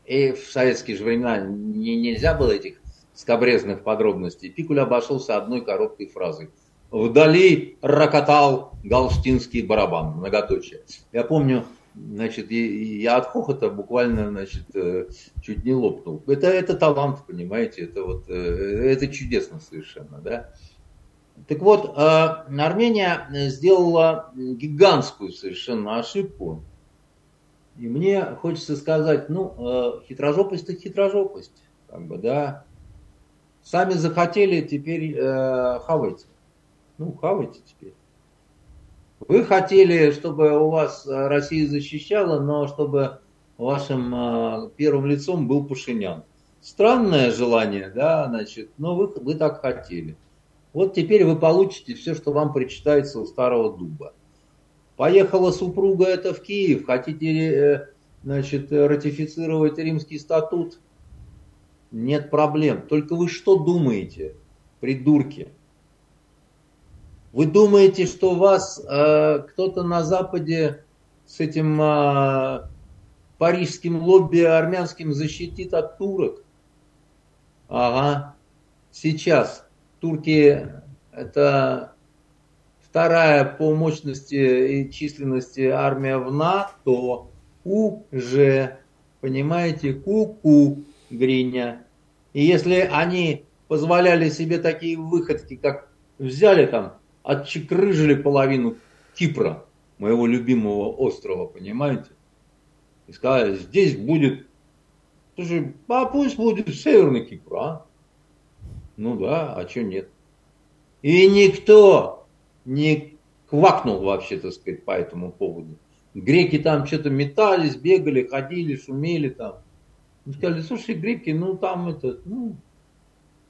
и в советские же времена не, нельзя было этих скабрезных подробностей. Пикуль обошелся одной короткой фразой. Вдали рокотал галштинский барабан, многоточие. Я помню, значит, я от хохота буквально, значит, чуть не лопнул. Это, это талант, понимаете, это, вот, это чудесно совершенно, да. Так вот, Армения сделала гигантскую совершенно ошибку. И мне хочется сказать, ну, хитрожопость-то хитрожопость, как бы, да. Сами захотели, теперь э, хавайте. Ну, хавайте теперь. Вы хотели, чтобы у вас Россия защищала, но чтобы вашим э, первым лицом был Пашинян. Странное желание, да, значит, но вы, вы так хотели. Вот теперь вы получите все, что вам причитается у старого дуба. Поехала супруга это в Киев. Хотите, значит, ратифицировать Римский статут? Нет проблем. Только вы что думаете, придурки? Вы думаете, что вас э, кто-то на Западе с этим э, парижским лобби армянским защитит от турок? Ага. Сейчас. Турки – это вторая по мощности и численности армия в НАТО, уже, понимаете, ку-ку, гриня. И если они позволяли себе такие выходки, как взяли там, отчекрыжили половину Кипра, моего любимого острова, понимаете, и сказали, здесь будет, слушай, а пусть будет Северный Кипр, а? Ну да, а чё нет? И никто не квакнул вообще, так сказать, по этому поводу. Греки там что-то метались, бегали, ходили, шумели там. И сказали, слушай, греки, ну там это, ну,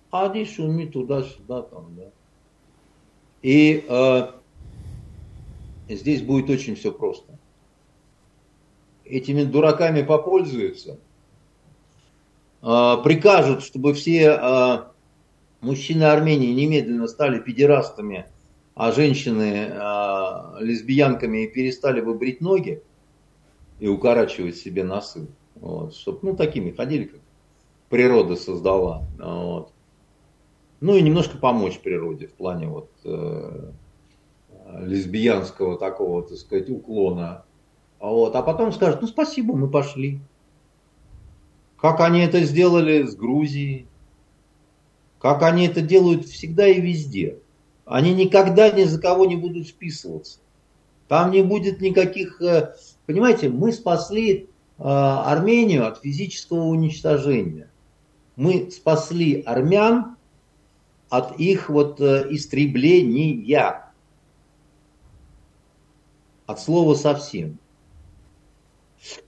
ходи, шуми туда-сюда там, да. И э, здесь будет очень все просто. Этими дураками попользуются. Э, прикажут, чтобы все... Э, мужчины Армении немедленно стали педерастами, а женщины э, лесбиянками и перестали бы брить ноги и укорачивать себе носы. Вот, чтобы, ну, такими ходили, как природа создала. Вот. Ну и немножко помочь природе в плане вот, э, лесбиянского такого, так сказать, уклона. Вот. А потом скажут, ну спасибо, мы пошли. Как они это сделали с Грузией? Как они это делают всегда и везде. Они никогда ни за кого не будут списываться. Там не будет никаких... Понимаете, мы спасли Армению от физического уничтожения. Мы спасли армян от их вот истребления. От слова совсем.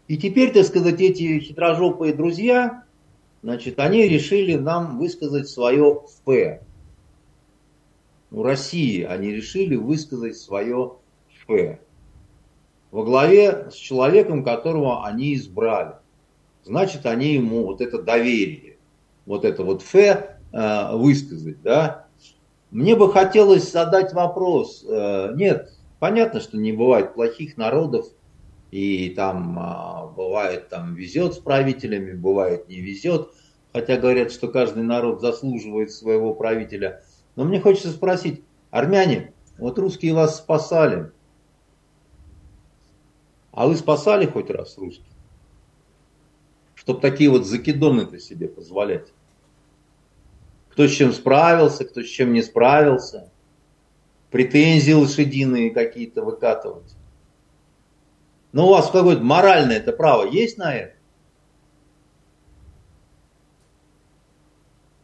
И теперь, так сказать, эти хитрожопые друзья... Значит, они решили нам высказать свое «ф». У России они решили высказать свое «ф». Во главе с человеком, которого они избрали. Значит, они ему вот это доверие, вот это вот «ф» высказать, да. Мне бы хотелось задать вопрос. Нет, понятно, что не бывает плохих народов. И там бывает, там везет с правителями, бывает не везет. Хотя говорят, что каждый народ заслуживает своего правителя. Но мне хочется спросить, армяне, вот русские вас спасали. А вы спасали хоть раз русских? Чтоб такие вот закидоны-то себе позволять. Кто с чем справился, кто с чем не справился. претензии лошадиные какие-то выкатывать. Но у вас какое-то моральное-то право есть на это?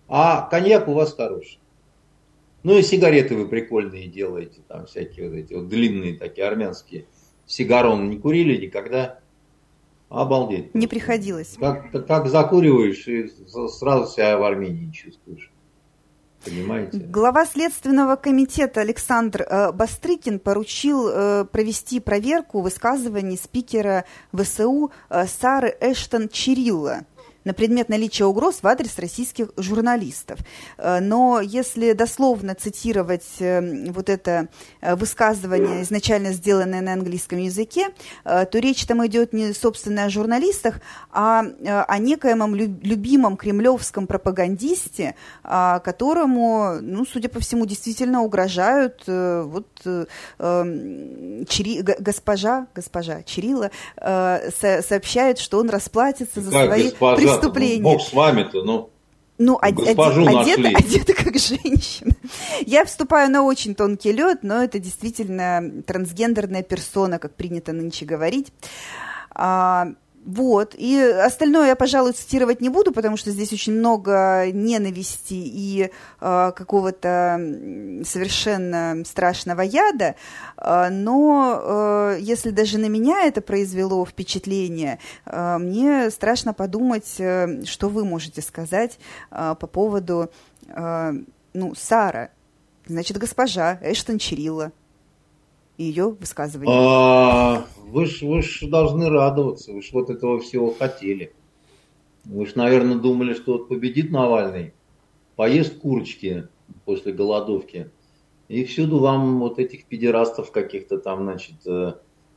А коньяк у вас хороший. Ну и сигареты вы прикольные делаете, там всякие вот эти вот длинные такие армянские. Сигарон не курили никогда? Обалдеть. Не приходилось. Как, как закуриваешь, и сразу себя в Армении чувствуешь. Понимаете? Глава Следственного комитета Александр Бастрыкин поручил провести проверку высказываний спикера ВСУ Сары Эштон-Чирилла на предмет наличия угроз в адрес российских журналистов. Но если дословно цитировать вот это высказывание, изначально сделанное на английском языке, то речь там идет не, собственно, о журналистах, а о некоем любимом кремлевском пропагандисте, которому, ну, судя по всему, действительно угрожают вот, Чири, госпожа, госпожа Чирилла сообщает, что он расплатится за как свои... Госпожа? Преступление. Бог с вами-то, ну, ну госпожу нашли. Одета, одета как женщина. Я вступаю на очень тонкий лед, но это действительно трансгендерная персона, как принято нынче говорить. А, вот. И остальное я, пожалуй, цитировать не буду, потому что здесь очень много ненависти и а, какого-то совершенно страшного яда. А, но а, если даже на меня это произвело впечатление, а, мне страшно подумать, а, что вы можете сказать а, по поводу а, ну, Сара, значит, госпожа Эштон-Чирилла и ее высказывания. Вы ж, вы ж должны радоваться, вы ж вот этого всего хотели. Вы ж, наверное, думали, что вот победит Навальный, поест курочки после голодовки, и всюду вам вот этих педерастов каких-то там, значит,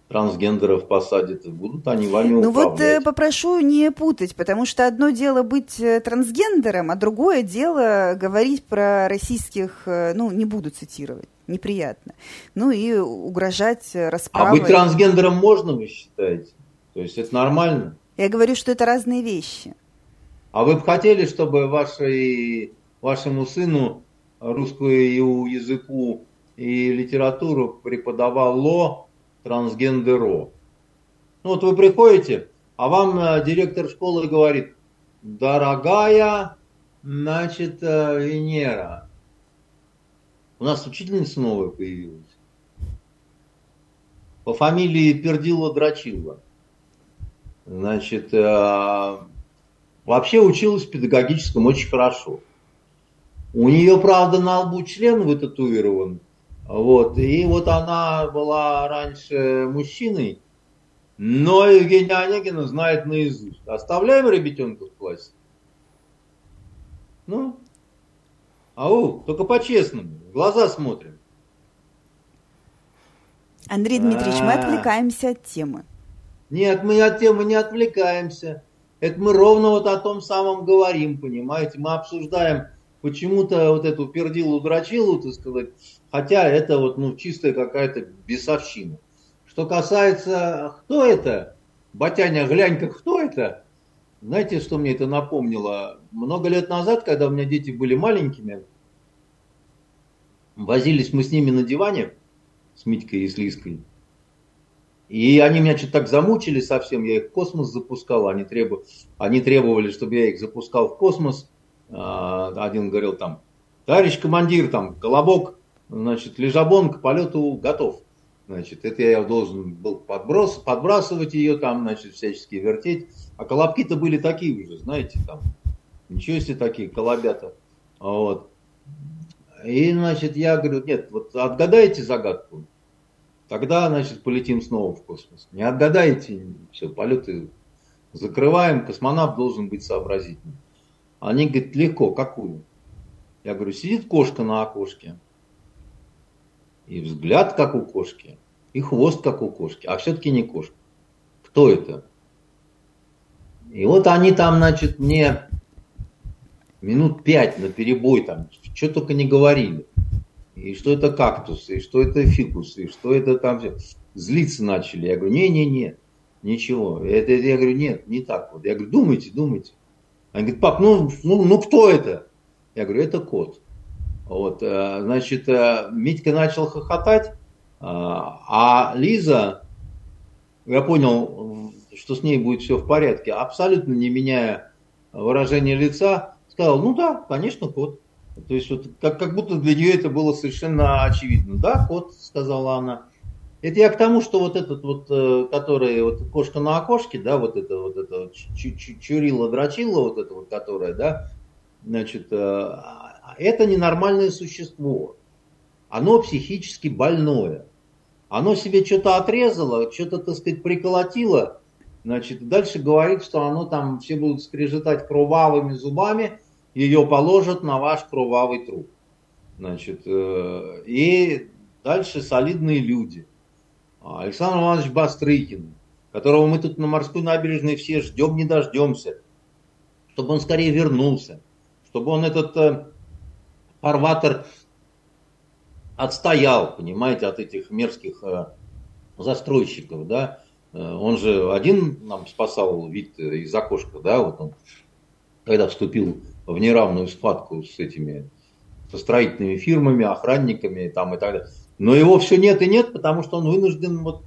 трансгендеров посадят, будут они вами управлять. Ну вот э, попрошу не путать, потому что одно дело быть трансгендером, а другое дело говорить про российских, ну, не буду цитировать, неприятно. Ну и угрожать расправой. А быть трансгендером можно, вы считаете? То есть это нормально? Я говорю, что это разные вещи. А вы бы хотели, чтобы вашей, вашему сыну русскую языку и литературу преподавало трансгендеру? Ну вот вы приходите, а вам директор школы говорит: дорогая, значит, Венера, у нас учительница новая появилась по фамилии Пердила-Драчила. Значит, вообще училась в педагогическом очень хорошо. У нее, правда, на лбу член вытатуирован. Вот. И вот она была раньше мужчиной, но Евгения Онегина знает наизусть. Оставляем ребятенка в классе? Ну, ау, только по-честному, в глаза смотрим. Андрей Дмитриевич, А-а-а. мы отвлекаемся от темы. Нет, мы от темы не отвлекаемся. Это мы ровно вот о том самом говорим, понимаете? Мы обсуждаем почему-то вот эту пердилу-драчилу, так сказать, хотя это вот, ну, чистая какая-то бесовщина. Что касается, кто это? Батяня, глянь-ка, кто это? Знаете, что мне это напомнило? Много лет назад, когда у меня дети были маленькими, возились мы с ними на диване, с Митькой и с Лиской. И они меня что-то так замучили совсем, я их в космос запускал, они требовали, они требовали, чтобы я их запускал в космос. Один говорил там: товарищ командир, там, колобок, значит, лежабон к полету готов. Значит, это я должен был подброс, подбрасывать ее там, значит, всячески вертеть. А колобки-то были такие уже, знаете, там, ничего себе такие колобята. Вот. И, значит, я говорю: нет, вот отгадайте загадку, тогда, значит, полетим снова в космос. Не отгадаете, все, полеты закрываем, космонавт должен быть сообразительным. Они говорят: легко, какую? Я говорю: сидит кошка на окошке, и взгляд как у кошки, и хвост как у кошки, а все-таки не кошка. Кто это? И вот они там, значит, мне минут пять наперебой там, что только не говорили. И что это кактус, и что это фикус, и что это там все. Злиться начали. Я говорю: не-не-не, ничего. Это, я говорю: нет, не так вот. Я говорю: думайте, думайте. Они говорят: пап, ну, ну, ну кто это? Я говорю: это кот. Вот, значит, Митька начал хохотать, а Лиза, я понял, что с ней будет все в порядке, абсолютно не меняя выражение лица, сказала: ну да, конечно, кот. То есть вот, как, как будто для нее это было совершенно очевидно. Да, кот, сказала она. Это я к тому, что вот этот вот, который вот кошка на окошке, да, вот это вот это Чурила-дрочила, вот это вот, которая, да, значит, это ненормальное существо. Оно психически больное. Оно себе что-то отрезало, что-то, так сказать, приколотило. Значит, дальше говорит, что оно там, все будут скрежетать кровавыми зубами, ее положат на ваш кровавый труп. Значит, и дальше солидные люди. Александр Иванович Бастрыкин, которого мы тут на Морской набережной все ждем, не дождемся, чтобы он скорее вернулся, чтобы он этот фарватер отстоял, понимаете, от этих мерзких застройщиков, да. Он же один нам спасал вид из окошка, да, вот он, когда вступил в неравную схватку с этими со строительными фирмами, охранниками там и так далее. Но его все нет и нет, потому что он вынужден вот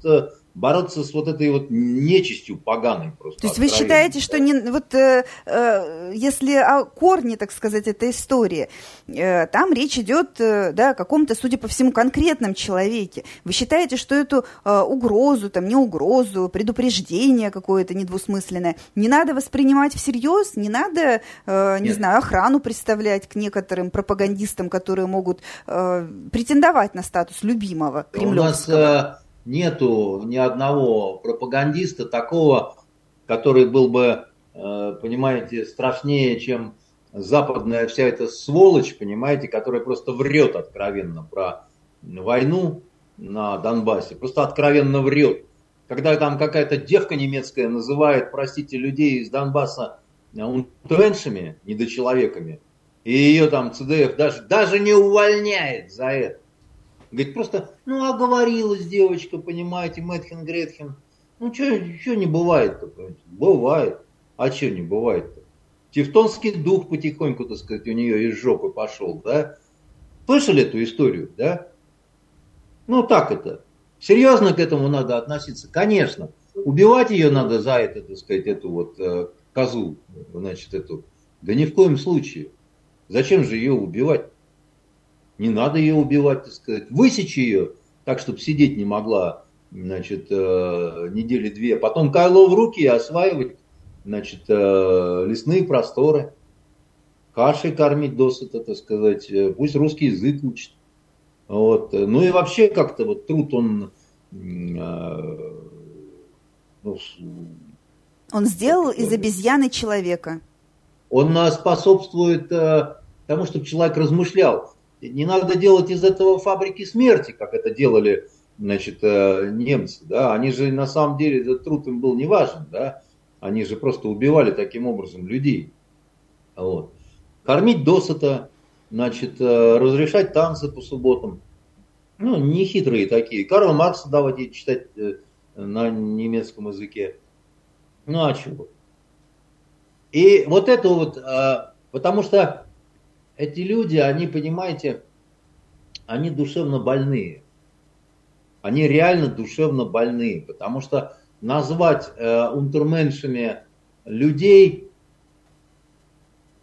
бороться с вот этой вот нечистью поганой просто. То есть вы считаете, что не, вот, э, э, если о корне, так сказать, этой истории, э, там речь идет э, да, о каком-то, судя по всему, конкретном человеке. Вы считаете, что эту э, угрозу, там, не угрозу, предупреждение какое-то недвусмысленное не надо воспринимать всерьез, не надо, э, не Нет. знаю, охрану представлять к некоторым пропагандистам, которые могут э, претендовать на статус любимого кремлевского? У нас, э... нету ни одного пропагандиста такого, который был бы, понимаете, страшнее, чем западная вся эта сволочь, понимаете, которая просто врет откровенно про войну на Донбассе, просто откровенно врет. Когда там какая-то девка немецкая называет, простите, людей из Донбасса унтвеншами, недочеловеками, и ее там ЦДФ даже, даже не увольняет за это. Говорит, просто, ну, оговорилась девочка, понимаете, Мэтхен, Гретхен. Ну, что не бывает-то, понимаете? Бывает. А что не бывает-то? Тевтонский дух потихоньку, так сказать, у нее из жопы пошел, да? Слышали эту историю, да? Ну, так это. Серьезно к этому надо относиться? Конечно. Убивать ее надо за это, так сказать, эту вот козу, значит, эту. Да ни в коем случае. Зачем же ее убивать? Не надо ее убивать, так сказать. Высечь ее так, чтобы сидеть не могла, значит, недели две. Потом кайло в руки и осваивать, значит, лесные просторы. Кашей кормить досыта, так сказать. Пусть русский язык учит. Вот. Ну и вообще как-то вот труд, он... Ну, он сделал из обезьяны человека. Он способствует тому, чтобы человек размышлял. Не надо делать из этого фабрики смерти, как это делали, значит, немцы. Да? Они же на самом деле, этот труд им был не важен. Да? Они же просто убивали таким образом людей. Вот. Кормить досыта, значит, разрешать танцы по субботам. Ну, нехитрые такие. Карла Маркса давать ей читать на немецком языке. Ну, а чего? И вот это вот, потому что... Эти люди, они, понимаете, они душевно больные. Они реально душевно больные. Потому что назвать э, унтерменшами людей,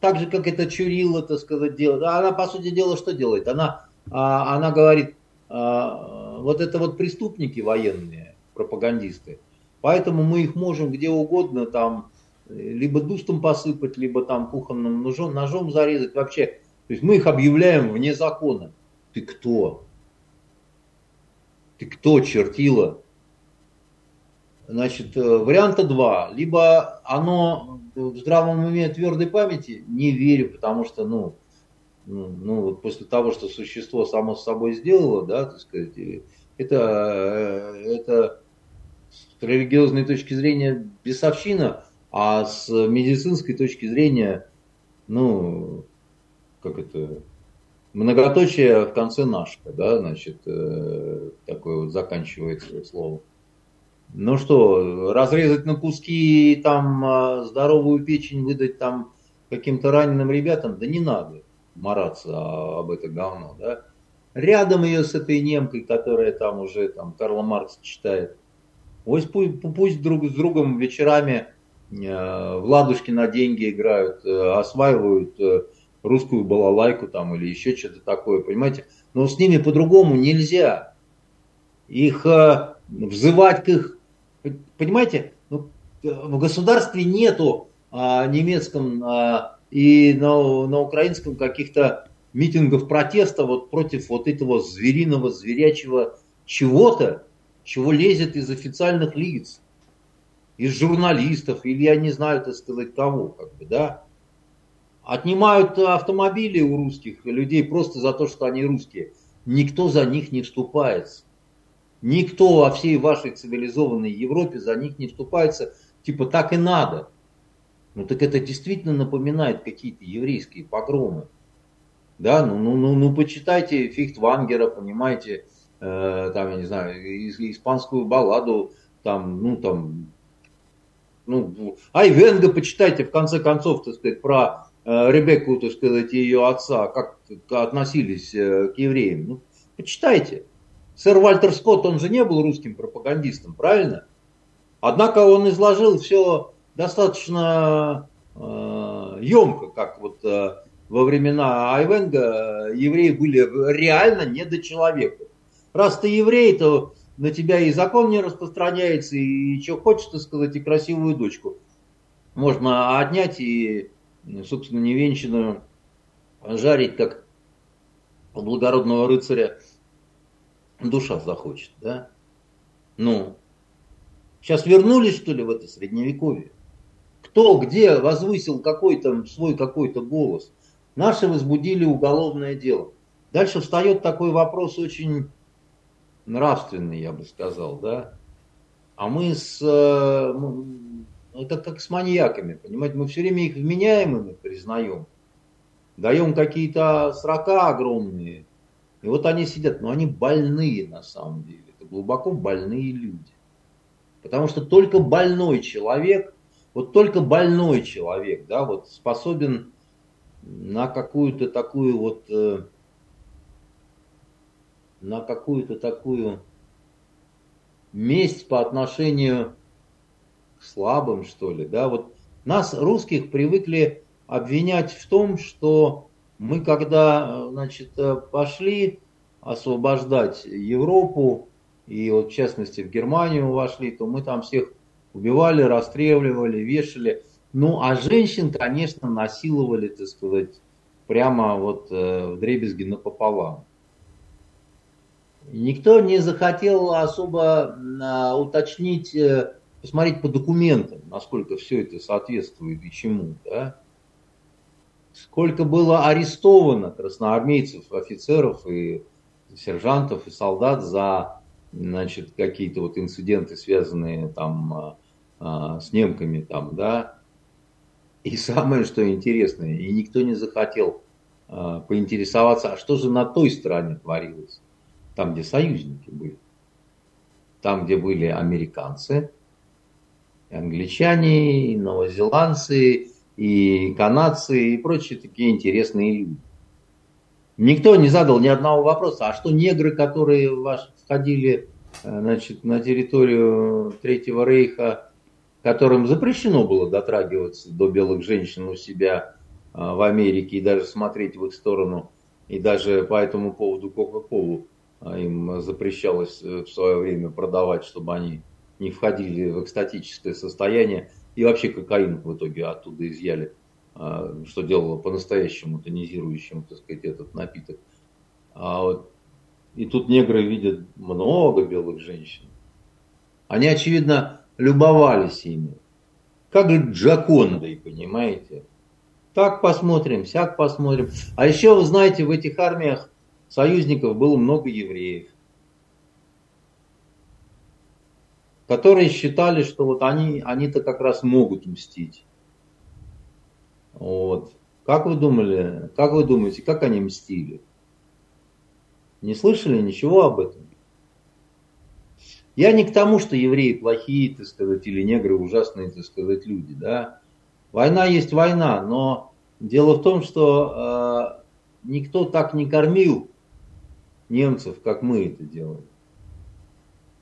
так же, как это Чурилла, так сказать, делает. Она, по сути дела, что делает? Она, а, она говорит, а, вот это вот преступники военные, пропагандисты. Поэтому мы их можем где угодно там либо дустом посыпать, либо там кухонным ножом, ножом зарезать. Вообще... То есть мы их объявляем вне закона. Ты кто? Ты кто, чертила? Значит, варианта два. Либо оно в здравом уме твердой памяти, не верю, потому что, ну, ну вот после того, что существо само с собой сделало, да, так сказать, это, это с религиозной точки зрения бесовщина, а с медицинской точки зрения, ну, как это, многоточие в конце нашка, да, значит, э, такое вот заканчивается слово. Ну что, разрезать на куски, там, здоровую печень выдать там каким-то раненым ребятам, да не надо. мараться об это говно, да. Рядом ее с этой немкой, которая там уже там Карла Маркса читает. Пусть, пусть друг с другом вечерами в ладушки на деньги играют, осваивают русскую балалайку там или еще что-то такое, понимаете. Но с ними по-другому нельзя. Их взывать к их... Понимаете, ну, в государстве нету а, немецком а, и на, на украинском каких-то митингов протеста вот против вот этого звериного, зверячего чего-то, чего лезет из официальных лиц, из журналистов, или я не знаю, так сказать, кого, как бы, да. Отнимают автомобили у русских людей просто за то, что они русские. Никто за них не вступается. Никто во всей вашей цивилизованной Европе за них не вступается. Типа так и надо. Ну так это действительно напоминает какие-то еврейские погромы. Да, ну, ну, ну, ну почитайте Фихтвангера, понимаете, э, там, я не знаю, испанскую балладу, там, ну, там, ну, Айвенга почитайте, в конце концов, так сказать, про э, Ребекку, так сказать, и ее отца, как относились э, к евреям. Ну, почитайте. Сэр Вальтер Скотт, он же не был русским пропагандистом, правильно? Однако он изложил все достаточно э, емко, как вот... Э, во времена Айвенга евреи были реально не до человека. Раз ты еврей, то на тебя и закон не распространяется, и, и что хочешь, так сказать, и красивую дочку можно отнять и, собственно, невенчанную жарить, как у благородного рыцаря душа захочет, да? Ну, сейчас вернулись, что ли, в это средневековье? Кто где возвысил какой-то свой какой-то голос? Наши возбудили уголовное дело. Дальше встает такой вопрос очень нравственный, я бы сказал, да. А мы с... Это как с маньяками, понимаете. Мы все время их вменяемыми признаем. Даем какие-то срока огромные. И вот они сидят. Но они больные на самом деле. Это глубоко больные люди. Потому что только больной человек, вот только больной человек, да, вот способен... на какую-то такую вот, на какую-то такую месть по отношению к слабым, что ли, да, вот нас, русских, привыкли обвинять в том, что мы, когда, значит, пошли освобождать Европу, и вот, в частности, в Германию вошли, то мы там всех убивали, расстреливали, вешали. Ну, а женщин, конечно, насиловали, так сказать, прямо вот э, вдребезги напополам. Никто не захотел особо э, уточнить, э, посмотреть по документам, насколько все это соответствует и чему, да? Сколько было арестовано красноармейцев, офицеров и сержантов и солдат за, значит, какие-то вот инциденты, связанные там э, с немками, там, да? И самое, что интересное, и никто не захотел э, поинтересоваться, а что же на той стороне творилось? Там, где союзники были. Там, где были американцы, и англичане, и новозеландцы, и канадцы, и прочие такие интересные люди. Никто не задал ни одного вопроса, а что негры, которые входили, значит, на территорию Третьего Рейха, которым запрещено было дотрагиваться до белых женщин у себя в Америке и даже смотреть в их сторону. И даже по этому поводу Кока-Колу им запрещалось в свое время продавать, чтобы они не входили в экстатическое состояние. И вообще кокаин в итоге оттуда изъяли, что делало по-настоящему тонизирующим, так сказать, этот напиток. А вот... И тут негры видят много белых женщин. Они, очевидно, любовались ими, как Джокондой, понимаете. Так посмотрим, сяк посмотрим. А еще, вы знаете, в этих армиях союзников было много евреев, которые считали, что вот они, они-то как раз могут мстить. Вот. Как вы думали, как вы думаете, как они мстили? Не слышали ничего об этом? Я не к тому, что евреи плохие, так сказать, или негры ужасные, так сказать, люди, да. Война есть война, но дело в том, что э, никто так не кормил немцев, как мы это делаем.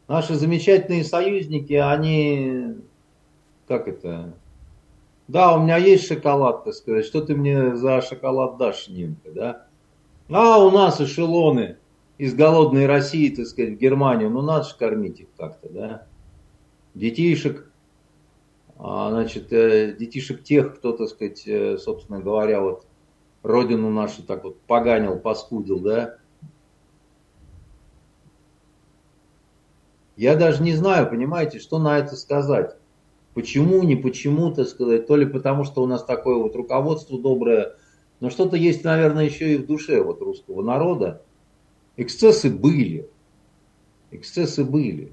Наши замечательные союзники, они, как это, да, у меня есть шоколад, так сказать, что ты мне за шоколад дашь, немка, да? А у нас эшелоны из голодной России, так сказать, в Германию, ну надо же кормить их как-то, да? Детишек, значит, детишек тех, кто, так сказать, собственно говоря, вот родину нашу так вот поганил, паскудил, да? Я даже не знаю, понимаете, что на это сказать. Почему, не почему, так сказать, то ли потому, что у нас такое вот руководство доброе, но что-то есть, наверное, еще и в душе вот русского народа. Эксцессы были, эксцессы были,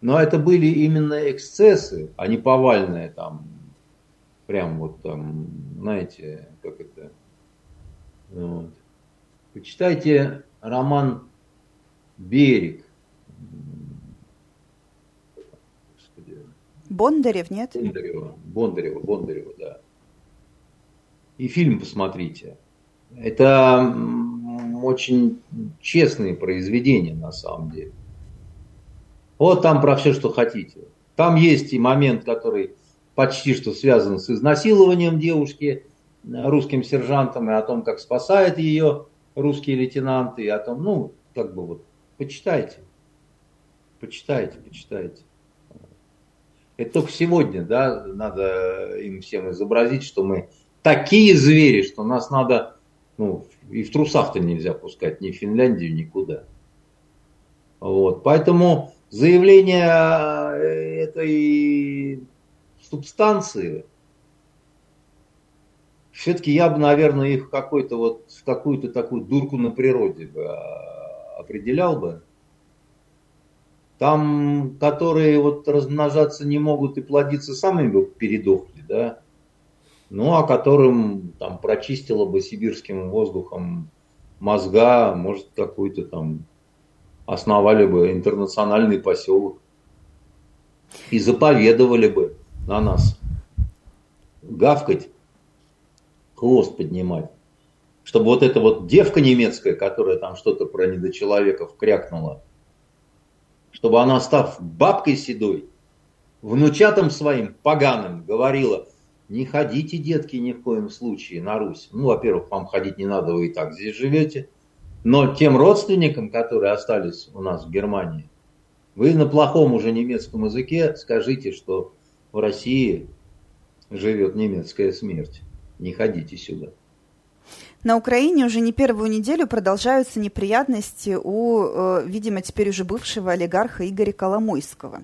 но это были именно эксцессы, а не повальные там, прям вот там, знаете, как это. Вот. Почитайте роман «Берег». Бондарев, нет? Бондарева, Бондарева, Бондарева, да. И фильм посмотрите. Это очень честные произведения, на самом деле. Вот там про все, что хотите. Там есть и момент, который почти что связан с изнасилованием девушки русским сержантом, и о том, как спасает ее русские лейтенанты, и о том, ну, как бы вот, почитайте. Почитайте, почитайте. Это только сегодня, да, надо им всем изобразить, что мы такие звери, что нас надо, ну, и в трусах-то нельзя пускать, ни в Финляндию, никуда. Вот, поэтому заявление этой субстанции, все-таки я бы, наверное, их в какой-то вот, в какую-то такую дурку на природе бы определял бы. Там, которые вот размножаться не могут и плодиться, сами бы передохли, да, ну, а которым там прочистило бы сибирским воздухом мозга, может, какой-то там основали бы интернациональный поселок и заповедовали бы на нас гавкать, хвост поднимать, чтобы вот эта вот девка немецкая, которая там что-то про недочеловеков крякнула, чтобы она, став бабкой седой, внучатам своим поганым говорила: не ходите, детки, ни в коем случае на Русь. Ну, во-первых, вам ходить не надо, вы и так здесь живете. Но тем родственникам, которые остались у нас в Германии, вы на плохом уже немецком языке скажите, что в России живет немецкая смерть. Не ходите сюда. На Украине уже не первую неделю продолжаются неприятности у, видимо, теперь уже бывшего олигарха Игоря Коломойского.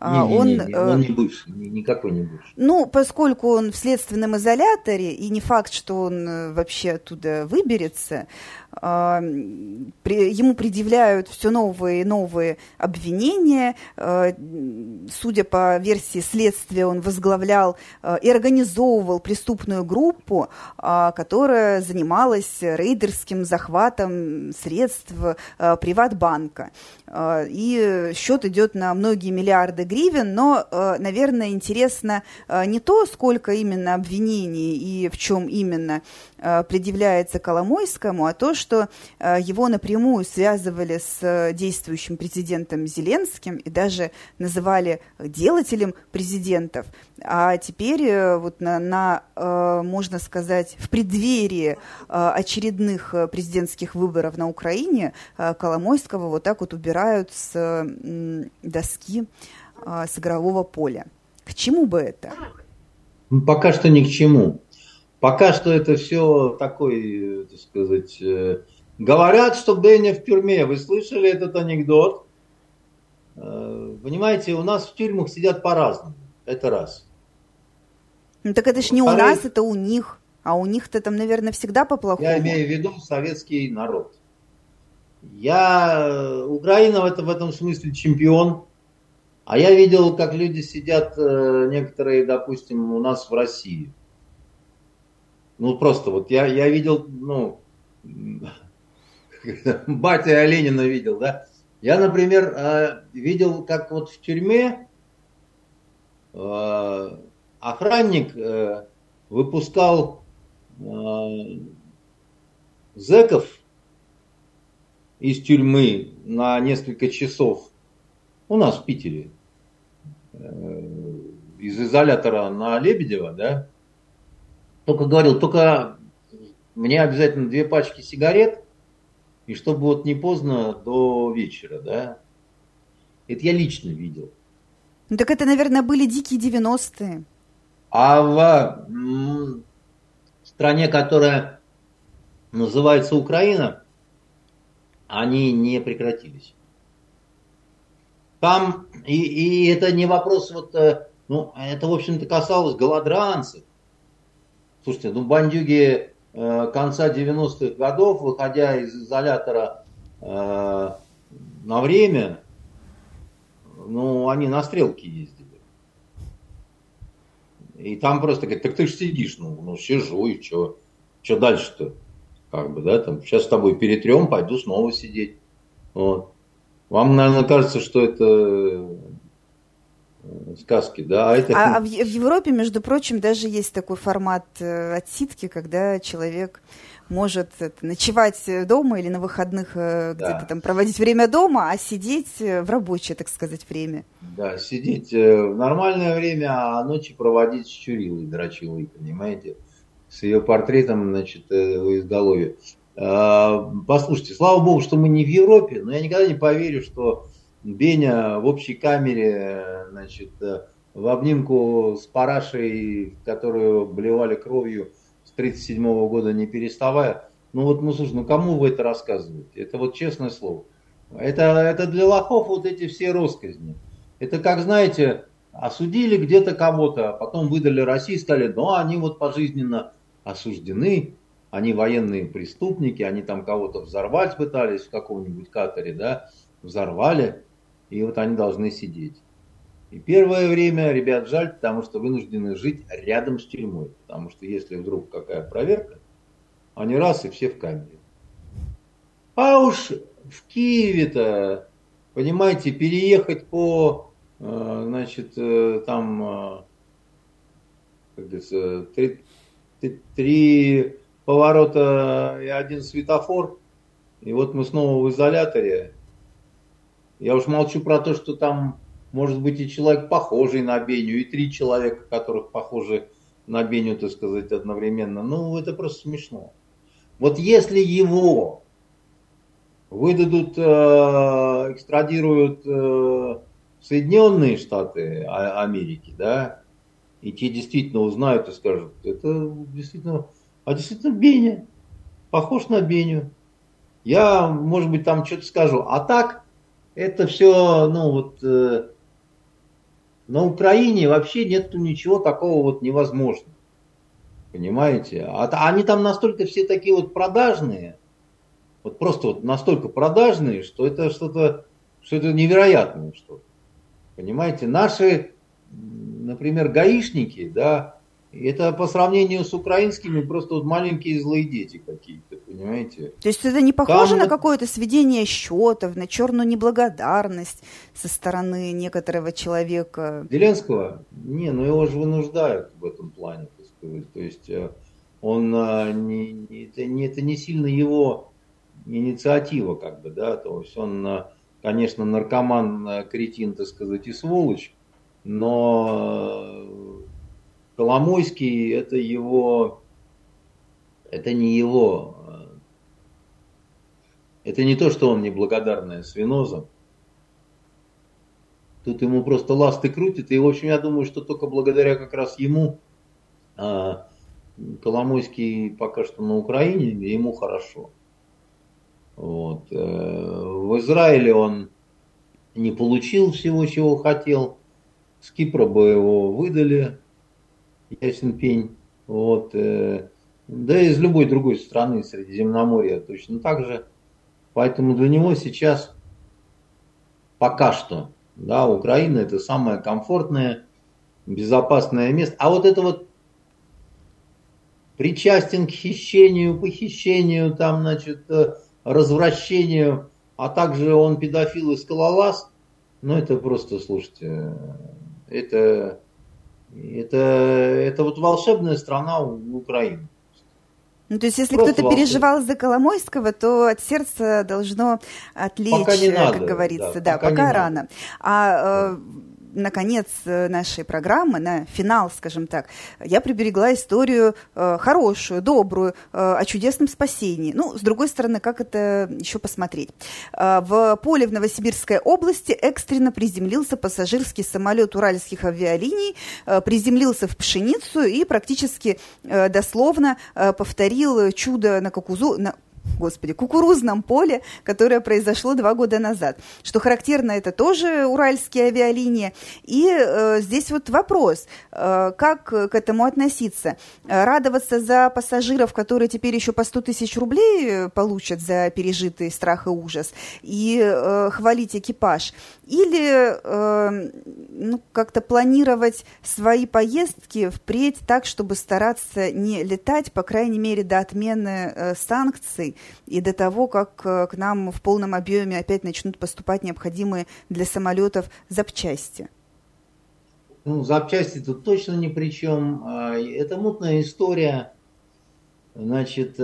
Не, он, не, не, не, он не бывший, никакой не бывший. Ну, поскольку он в следственном изоляторе, и не факт, что он вообще оттуда выберется, ему предъявляют все новые и новые обвинения. Судя по версии следствия, он возглавлял и организовывал преступную группу, которая занималась рейдерским захватом средств э, Приватбанка. Э, и счет идет на многие миллиарды гривен, но, э, наверное, интересно э, не то, сколько именно обвинений и в чем именно э, предъявляется Коломойскому, а то, что э, его напрямую связывали с действующим президентом Зеленским и даже называли делателем президентов. А теперь э, вот на, на э, можно сказать, в преддверии очередных президентских выборов на Украине Коломойского вот так вот убирают с доски, с игрового поля. К чему бы это? Пока что ни к чему. Пока что это все такое, так сказать... Говорят, что Дэня в тюрьме. Вы слышали этот анекдот? Понимаете, у нас в тюрьмах сидят по-разному. Это раз. Ну так это ж не у нас, это у них. А у них-то там, наверное, всегда по-плохому. Я имею в виду советский народ. Я... Украина в этом, в этом смысле чемпион. А я видел, как люди сидят, некоторые, допустим, у нас в России. Ну, просто вот я, я видел, ну, батя Оленина видел, да. Я, например, видел, как вот в тюрьме охранник выпускал зэков из тюрьмы на несколько часов у нас в Питере, из изолятора на Лебедева, да, только говорил, только мне обязательно две пачки сигарет, и чтобы вот не поздно до вечера, да. Это я лично видел. Ну так это, наверное, были дикие девяностые. А в м- стране, которая называется Украина, они не прекратились. Там, и, и это не вопрос, вот, ну, это, в общем-то, касалось голодранцев. Слушайте, ну, бандюги э, конца девяностых годов, выходя из изолятора э, на время, ну, они на стрелки ездили. И там просто говорят, так ты же сидишь, ну, ну сижу, и что? Что дальше-то? Как бы, да, там, сейчас с тобой перетрем, пойду снова сидеть. Вот. Вам, наверное, кажется, что это... сказки, да. А, это... а, а в, в Европе, между прочим, даже есть такой формат э, отсидки, когда человек может это, ночевать дома или на выходных э, где-то да. там проводить время дома, а сидеть в рабочее, так сказать, время. Да, сидеть э, в нормальное время, а ночи проводить с Чурилой Драчилой, понимаете, с ее портретом, значит, э, в изголовье. Э, послушайте, слава богу, что мы не в Европе, но я никогда не поверю, что Беня в общей камере, значит, в обнимку с парашей, которую блевали кровью с тридцать седьмого года, не переставая. Ну вот, ну слушай, ну кому вы это рассказываете? Это вот честное слово. Это, это для лохов вот эти все россказни. Это как, знаете, осудили где-то кого-то, а потом выдали России и сказали, ну они вот пожизненно осуждены, они военные преступники, они там кого-то взорвать пытались в каком-нибудь катере, да, взорвали. И вот они должны сидеть. И первое время, ребят, жаль, потому что вынуждены жить рядом с тюрьмой. Потому что если вдруг какая проверка, они раз и все в камере. А уж в Киеве-то, понимаете, переехать по, значит, там, как говорится, три, три поворота и один светофор. И вот мы снова в изоляторе. Я уж молчу про то, что там может быть и человек похожий на Беню, и три человека, которых похожи на Беню, так сказать, одновременно. Ну, это просто смешно. Вот если его выдадут, э, экстрадируют э, Соединенные Штаты Америки, да, и те действительно узнают и скажут, это действительно, а действительно Беня, похож на Беню. Я, может быть, там что-то скажу. А так, это все, ну вот, э, на Украине вообще нет ничего такого вот невозможного, понимаете? А, они там настолько все такие вот продажные, вот просто вот настолько продажные, что это что-то, что это невероятное что-то, понимаете? Наши, например, гаишники, да, это по сравнению с украинскими просто вот маленькие злые дети какие-то, понимаете? То есть это не похоже там... на какое-то сведение счетов, на черную неблагодарность со стороны некоторого человека? Зеленского? Не, ну его же вынуждают в этом плане, так сказать. То есть он, не, это, не, это не сильно его инициатива, как бы, да. То есть он, конечно, наркоман, кретин, так сказать, и сволочь, но... Коломойский это его, это не его, это не то, что он неблагодарная свиноза. Тут ему просто ласты крутит, и в общем я думаю, что только благодаря как раз ему Коломойский пока что на Украине, и ему хорошо. Вот. В Израиле он не получил всего, чего хотел, с Кипра бы его выдали. Ясен пень, вот, да и из любой другой страны Средиземноморья точно так же, поэтому для него сейчас пока что, да, Украина это самое комфортное, безопасное место, а вот это вот причастен к хищению, похищению, там, значит, развращению, а также он педофил и скалолаз, ну это просто, слушайте, это... Это, это вот волшебная страна Украины. Ну, то есть, если просто кто-то переживал за Коломойского, то от сердца должно отлечь, как надо, говорится. Да, да, пока, пока рано. Надо. А... Да. Наконец нашей программы, на финал, скажем так, я приберегла историю э, хорошую, добрую, э, о чудесном спасении. Ну, с другой стороны, как это еще посмотреть? Э, в поле в Новосибирской области экстренно приземлился пассажирский самолет Уральских авиалиний, э, приземлился в пшеницу и практически э, дословно э, повторил чудо на кукузу... На... Господи, кукурузном поле, которое произошло два года назад. Что характерно, это тоже уральские авиалинии. И э, здесь вот вопрос, э, как к этому относиться? Радоваться за пассажиров, которые теперь еще по сто тысяч рублей получат за пережитый страх и ужас, и э, хвалить экипаж? Или э, ну, как-то планировать свои поездки впредь так, чтобы стараться не летать, по крайней мере, до отмены э, санкций, и до того, как к нам в полном объеме опять начнут поступать необходимые для самолетов запчасти? Ну, запчасти тут точно ни при чем. Это мутная история, значит,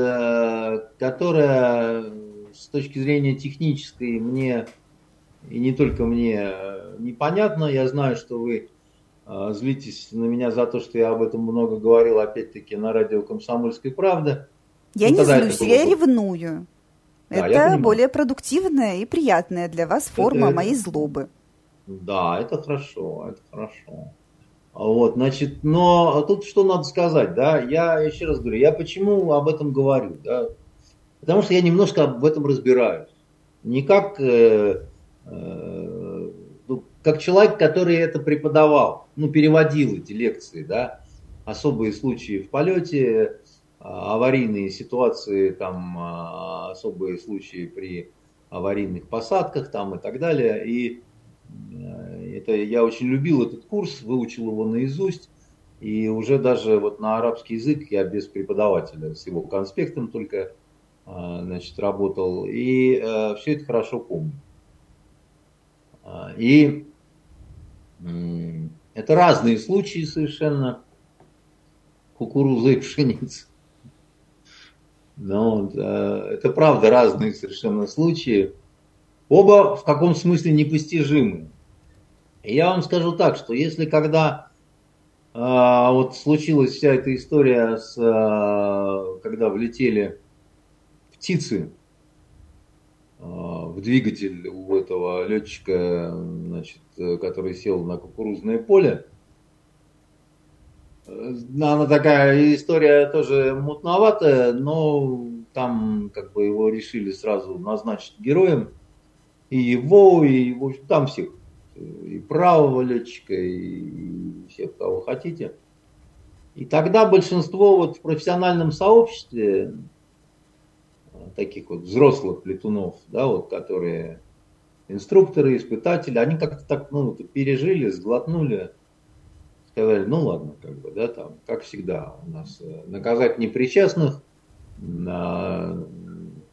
которая с точки зрения технической мне, и не только мне, непонятна. Я знаю, что вы злитесь на меня за то, что я об этом много говорил, опять-таки, на радио «Комсомольская правда». Я ну, не злюсь, я было... ревную. Да, это я более продуктивная и приятная для вас форма это... моей злобы. Да, это хорошо, это хорошо. Вот, значит, но тут что надо сказать, да? Я еще раз говорю, я почему об этом говорю, да? Потому что я немножко об этом разбираюсь. Не как, э, э, ну, как человек, который это преподавал, ну, переводил эти лекции, да? Особые случаи в полете, аварийные ситуации, там особые случаи при аварийных посадках, там и так далее. И это я очень любил этот курс, выучил его наизусть, и уже даже вот на арабский язык я без преподавателя, с его конспектом только, значит, работал, и все это хорошо помню. И это разные случаи совершенно, кукуруза и пшеница. Но это правда разные совершенно случаи. Оба в каком смысле непостижимы. И я вам скажу так, что если когда э, вот случилась вся эта история, с, э, когда влетели птицы э, в двигатель у этого летчика, значит, который сел на кукурузное поле, она такая история тоже мутноватая, но там как бы его решили сразу назначить героем. И его, и его, там всех. И правого летчика, и всех, кого хотите. И тогда большинство вот в профессиональном сообществе, таких вот взрослых летунов, да, вот, которые инструкторы, испытатели, они как-то так, ну, пережили, сглотнули. Сказали, ну ладно, как бы, да, там, как всегда, у нас наказать непричастных, на,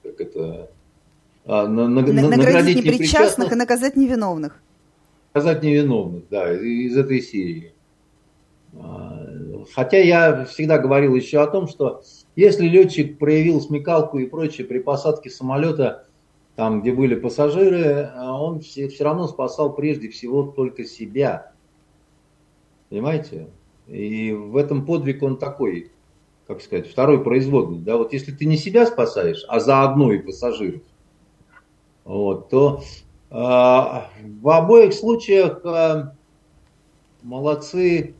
как это, на, на, на, наградить, наградить непричастных, непричастных и наказать невиновных. Наказать невиновных, да, из, из этой серии. Хотя я всегда говорил еще о том, что если летчик проявил смекалку и прочее при посадке самолета, там, где были пассажиры, он все, все равно спасал прежде всего только себя. Понимаете? И в этом подвиг он такой, как сказать, второй производный. Да? Вот если ты не себя спасаешь, а заодно и пассажиров, вот, то э, в обоих случаях э, молодцы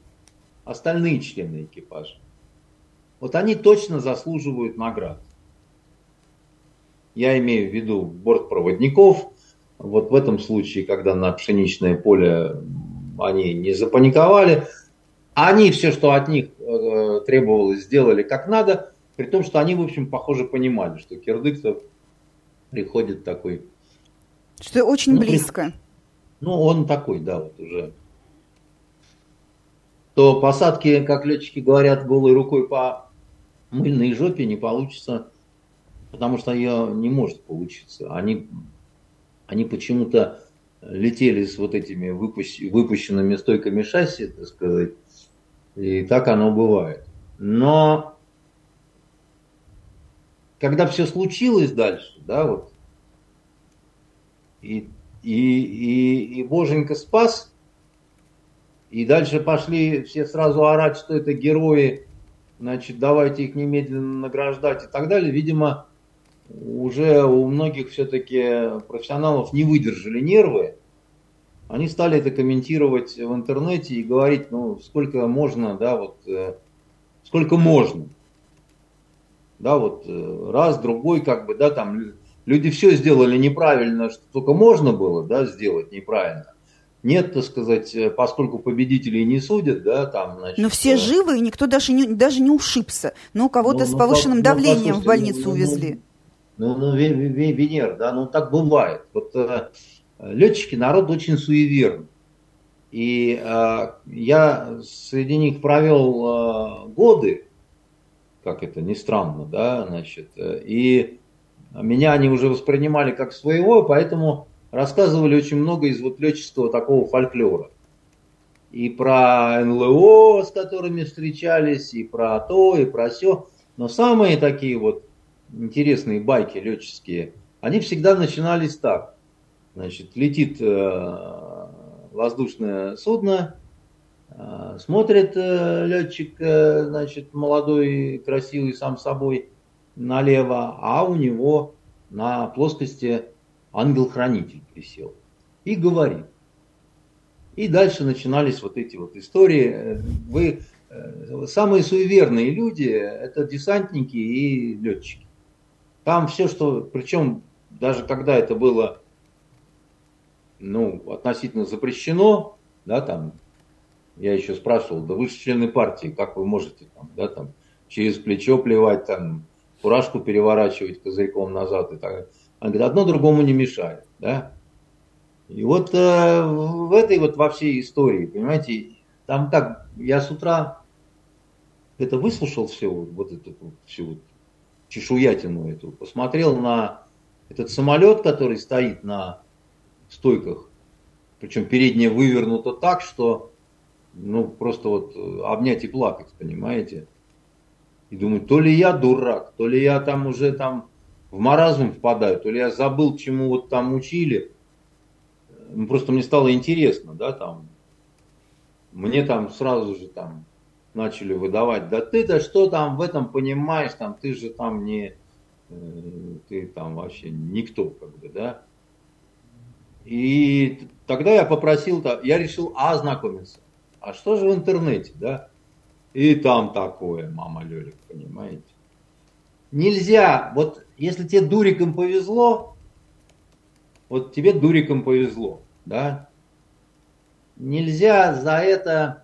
остальные члены экипажа. Вот они точно заслуживают наград. Я имею в виду бортпроводников. Вот в этом случае, когда на пшеничное поле... Они не запаниковали. Они все, что от них э, требовалось, сделали как надо. При том, что они, в общем, похоже, понимали, что кирдык-то приходит такой... Что очень ну, близко. Ну, он такой, да, вот уже. То посадки, как летчики говорят, голой рукой по мыльной жопе не получится. Потому что ее не может получиться. Они, они почему-то... летели с вот этими выпущ- выпущенными стойками шасси, так сказать, и так оно бывает. Но когда все случилось дальше, да, вот, и, и, и, и Боженька спас, и дальше пошли все сразу орать, что это герои, значит, давайте их немедленно награждать и так далее, видимо, уже у многих все-таки профессионалов не выдержали нервы, они стали это комментировать в интернете и говорить, ну, сколько можно, да, вот, сколько можно, да, вот, раз, другой, как бы, да, там, люди все сделали неправильно, что только можно было, да, сделать неправильно. Нет, так сказать, поскольку победителей не судят, да, там, значит... Но все живы, и никто даже не, даже не ушибся, но кого-то ну, с повышенным ну, давлением ну, в больницу ну, увезли. Ну, ну, Венера, да, ну, так бывает. Вот э, летчики народ очень суеверный. И э, я среди них провел э, годы, как это ни странно, да, значит, э, и меня они уже воспринимали как своего, поэтому... Рассказывали очень много из вот летческого такого фольклора. И про эн эл о, с которыми встречались, и про то, и про сё. Но самые такие вот интересные байки летческие, они всегда начинались так. Значит, летит воздушное судно, смотрит летчик, значит, молодой, красивый сам собой, налево, а у него на плоскости... ангел-хранитель присел и говорит. И дальше начинались вот эти вот истории. Вы, самые суеверные люди, это десантники и летчики. Там все, что, причем даже когда это было, ну, относительно запрещено, да, там, я еще спрашивал, да вы же члены партии, как вы можете там, да, там, через плечо плевать, там, фуражку переворачивать козырьком назад и так далее. Он говорит, одно другому не мешает, да. И вот э, в этой вот во всей истории, понимаете, там как, я с утра это выслушал все, вот эту вот, всю вот чешуятину эту, посмотрел на этот самолет, который стоит на стойках, причем передняя вывернута так, что, ну, просто вот обнять и плакать, понимаете. И думаю, то ли я дурак, то ли я там уже там... в маразм впадаю, то ли я забыл, чему вот там учили. Просто мне стало интересно, да, там. Мне там сразу же там начали выдавать, да ты-то что там в этом понимаешь, там, ты же там не, ты там вообще никто, как бы, да. И тогда я попросил, я решил ознакомиться. А что же в интернете, да? И там такое, мама Лёлик, понимаете. Нельзя, вот если тебе дуриком повезло, вот тебе дуриком повезло, да, нельзя за это,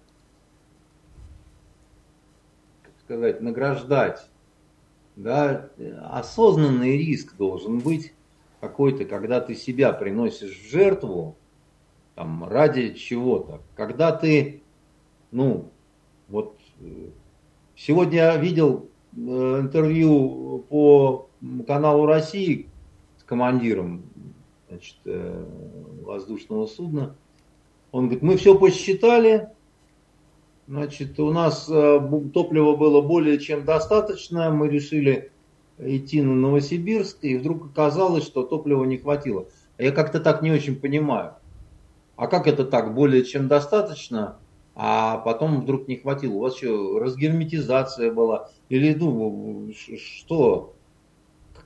как сказать, награждать, да, осознанный риск должен быть какой-то, когда ты себя приносишь в жертву, там, ради чего-то, когда ты, ну, вот, сегодня я видел интервью по каналу России с командиром, значит, воздушного судна. Он говорит, мы все посчитали, значит, у нас топлива было более чем достаточно, мы решили идти на Новосибирск, и вдруг оказалось, что топлива не хватило. Я как-то так не очень понимаю. А как это так, более чем достаточно? А потом вдруг не хватило. У вас что, разгерметизация была? Или, ну, что?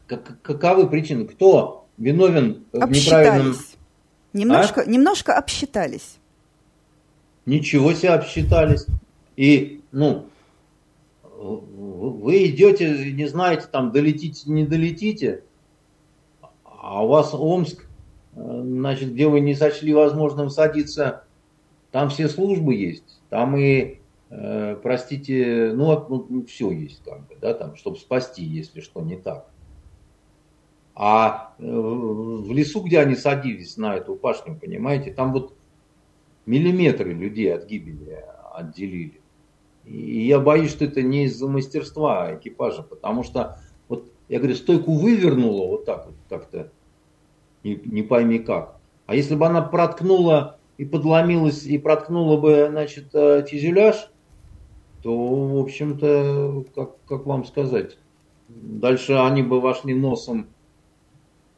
Как, каковы причины? Кто виновен в неправильном... Немножко, а? немножко обсчитались. Ничего себе обсчитались. И, ну, вы идете, не знаете, там, долетите, не долетите, а у вас Омск, значит, где вы не сочли возможным садиться... Там все службы есть, там и, э, простите, ну, ну, все есть, как бы, да, там, чтобы спасти, если что не так. А э, в лесу, где они садились на эту башню, понимаете, там вот миллиметры людей от гибели отделили. И я боюсь, что это не из-за мастерства экипажа, потому что, вот, я говорю, стойку вывернула вот так вот как-то, не, не пойми как. А если бы она проткнула... и подломилась, и проткнула бы, значит, фюзеляж, то, в общем-то, как, как вам сказать, дальше они бы вошли носом,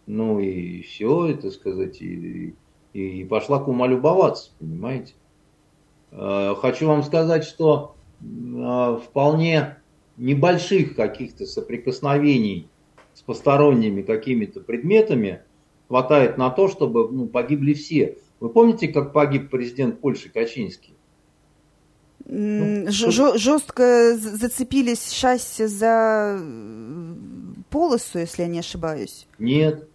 ну и все, это сказать, и, и пошла кума любоваться, понимаете. Хочу вам сказать, что вполне небольших каких-то соприкосновений с посторонними какими-то предметами хватает на то, чтобы, ну, погибли все. Вы помните, как погиб президент Польши Качинский? Ну, жестко зацепились шасси за полосу, если я не ошибаюсь. Нет,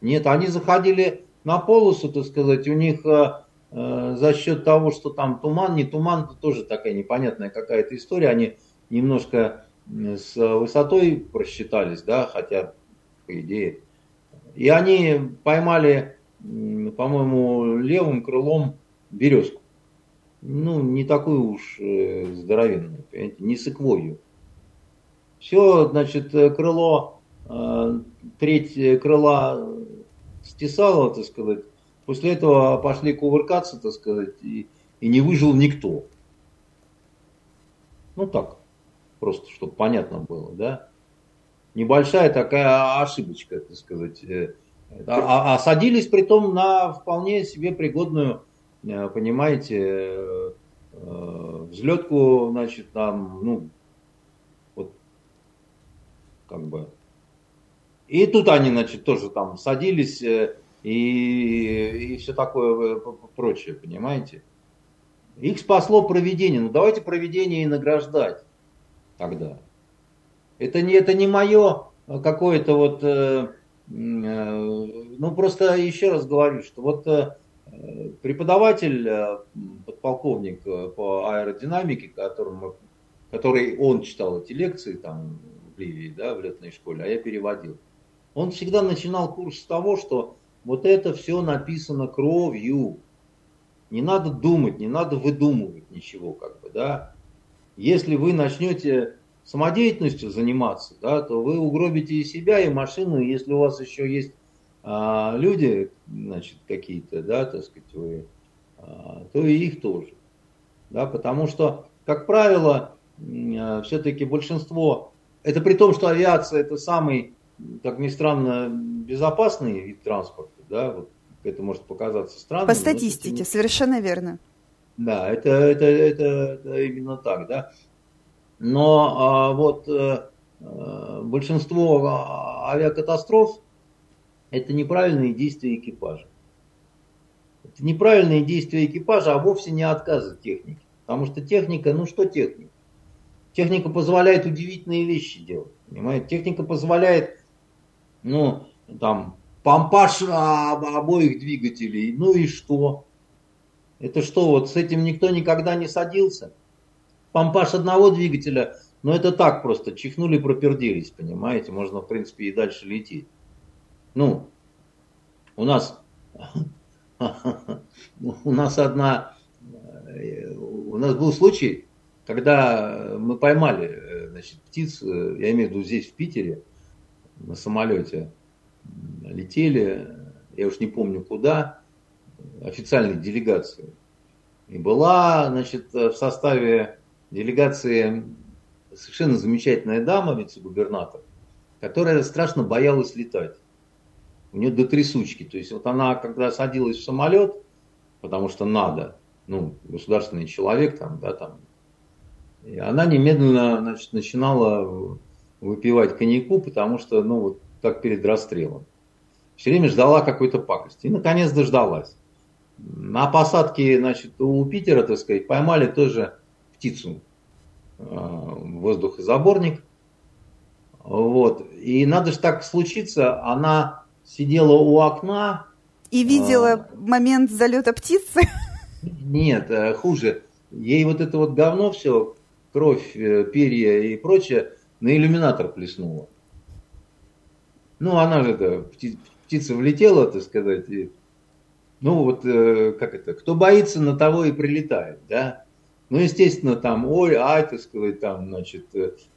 нет, они заходили на полосу, так сказать, у них э, за счет того, что там туман, не туман, тоже такая непонятная какая-то история, они немножко с высотой просчитались, да, хотя, по идее, и они поймали, по-моему, левым крылом березку. Ну, не такую уж здоровенную, понимаете, не секвойю. Все, значит, крыло, треть крыла стесало, так сказать. После этого пошли кувыркаться, так сказать, и, и не выжил никто. Ну, так, просто, чтобы понятно было, да. Небольшая такая ошибочка, так сказать. А, а садились притом на вполне себе пригодную, понимаете, взлетку, значит, там, ну, вот, как бы. И тут они, значит, тоже там садились и, и все такое прочее, понимаете. Их спасло провидение. Ну, давайте провидение и награждать тогда. Это не, это не мое какое-то вот, ну, просто еще раз говорю, что вот преподаватель, подполковник по аэродинамике, которому, который он читал эти лекции там в Ливии, да, в летной школе, а я переводил, он всегда начинал курс с того, что вот это все написано кровью. Не надо думать, не надо выдумывать ничего, как бы, да. Если вы начнете самодеятельностью заниматься, да, то вы угробите и себя, и машину, и если у вас еще есть люди, значит, какие-то, да, так сказать, вы, то и их тоже. Да, потому что, как правило, все-таки большинство, это при том, что авиация это самый, как ни странно, безопасный вид транспорта, да, вот это может показаться странным. По статистике, но, совершенно верно. Да, это, это, это, это именно так, да. Но а, вот а, большинство авиакатастроф это неправильные действия экипажа. Это неправильные действия экипажа, а вовсе не отказы техники. Потому что техника, ну что техника? Техника позволяет удивительные вещи делать. Понимаете? Техника позволяет, ну, там, помпаж обоих двигателей. Ну и что? Это что, вот с этим никто никогда не садился? Помпаж одного двигателя, ну это так просто, чихнули, пропердились, понимаете? Можно, в принципе, и дальше лететь. Ну, у нас, у нас одна, у нас был случай, когда мы поймали, значит, птиц, я имею в виду здесь, в Питере, на самолете летели, я уж не помню куда, официальной делегации. И была, значит, в составе делегации совершенно замечательная дама, вице-губернатор, которая страшно боялась летать. У нее до трясучки. То есть вот она, когда садилась в самолет, потому что надо, ну, государственный человек там, да, там, и она немедленно, значит, начинала выпивать коньяку, потому что, ну, вот как перед расстрелом. Все время ждала какой-то пакости. И, наконец, дождалась. На посадке, значит, у Питера, так сказать, поймали тоже птицу, воздухозаборник. Вот. И надо же так случиться, она сидела у окна. И видела а... момент залета птицы? Нет, хуже. Ей вот это вот говно все, кровь, перья и прочее, на иллюминатор плеснуло. Ну, она же, да, пти... птица влетела, так сказать. И... Ну, вот, как это, кто боится, на того и прилетает, да? Ну, естественно, там, ой, ай, так сказать, там, значит,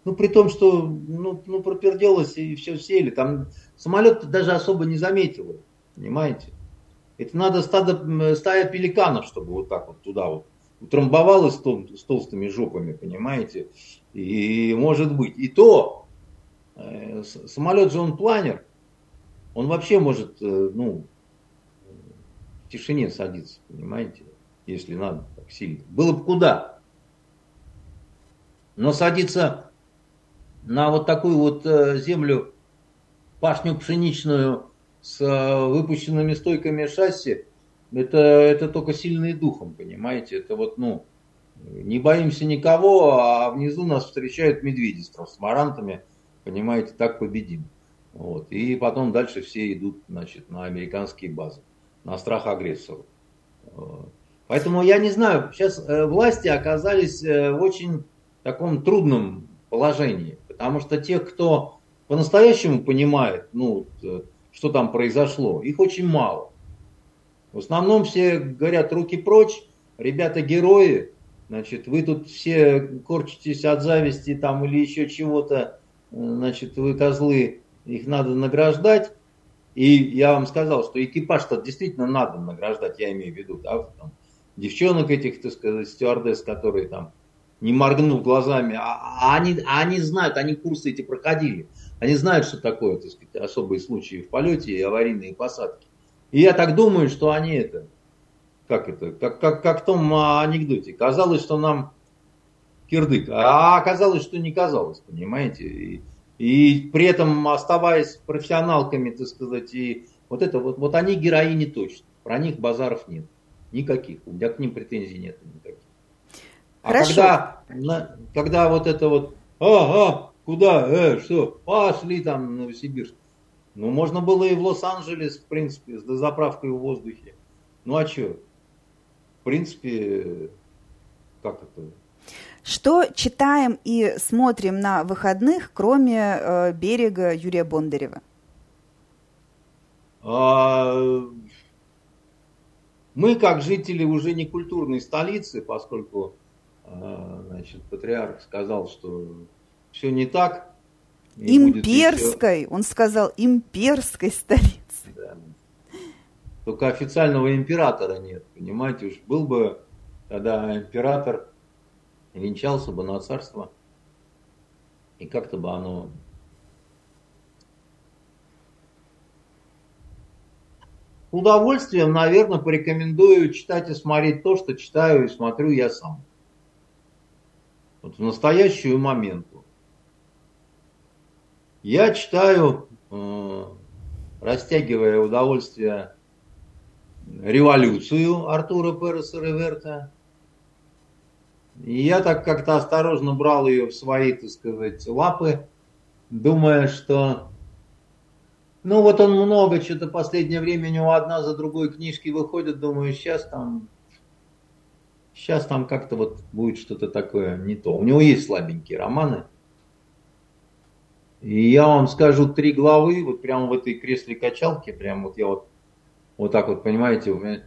ну, при том, что, ну, ну проперделось и все сели, там, самолет даже особо не заметил, понимаете? Это надо стадо, стая пеликанов, чтобы вот так вот туда вот утрамбовалось с толстыми жопами, понимаете? И, может быть, и то, Самолет же он планер, он вообще может, ну, в тишине садиться, понимаете, если надо так сильно. Было бы куда. Но садиться на вот такую вот землю, пашню пшеничную с выпущенными стойками шасси, это, это только сильные духом, понимаете. Это вот, ну, не боимся никого, а внизу нас встречают медведи с трансмарантами, понимаете, так победим. Вот. И потом дальше все идут, значит, на американские базы, на страх агрессору. Поэтому я не знаю, сейчас власти оказались в очень таком трудном положении, потому что те, кто по-настоящему понимает, ну, что там произошло, их очень мало. В основном все говорят: руки прочь, ребята герои, значит, вы тут все корчитесь от зависти там или еще чего-то, значит, вы козлы, их надо награждать. И я вам сказал, что экипаж-то действительно надо награждать, я имею в виду, да, там, девчонок этих, так сказать, стюардесс, которые там не моргнув глазами, а они, они знают, они курсы эти проходили, они знают, что такое, так сказать, особые случаи в полете и аварийные посадки. И я так думаю, что они это, как это, как, как, как в том анекдоте, казалось, что нам кирдык, а оказалось, что не казалось, понимаете, и... И при этом оставаясь профессионалками, так сказать, и вот это вот, вот они героини точно. Про них базаров нет. Никаких. У меня к ним претензий нет никаких. Хорошо. А когда, когда вот это вот, ага, куда, э, что, пошли там в Новосибирск. Ну, можно было и в Лос-Анджелес, в принципе, с дозаправкой в воздухе. Ну, а что? В принципе, как это... Что читаем и смотрим на выходных, кроме э, «Берега» Юрия Бондарева? Мы, как жители уже не культурной столицы, поскольку, значит, патриарх сказал, что все не так. Не имперской, он сказал, имперской столицы. Да. Только официального императора нет, понимаете, уж был бы тогда император... венчался бы на царство, и как-то бы оно с удовольствием, наверное, порекомендую читать и смотреть то, что читаю и смотрю я сам. Вот в настоящую моменту. Я читаю, э, растягивая удовольствие, «Революцию» Артура Переса Реверта. И я так как-то осторожно брал ее в свои, так сказать, лапы, думая, что... Ну, вот он много, что-то в последнее время у него одна за другой книжки выходят, думаю, сейчас там... Сейчас там как-то вот будет что-то такое не то. У него есть слабенькие романы. И я вам скажу, три главы, вот прямо в этой кресле-качалке, прям вот я вот, вот так вот, понимаете, у меня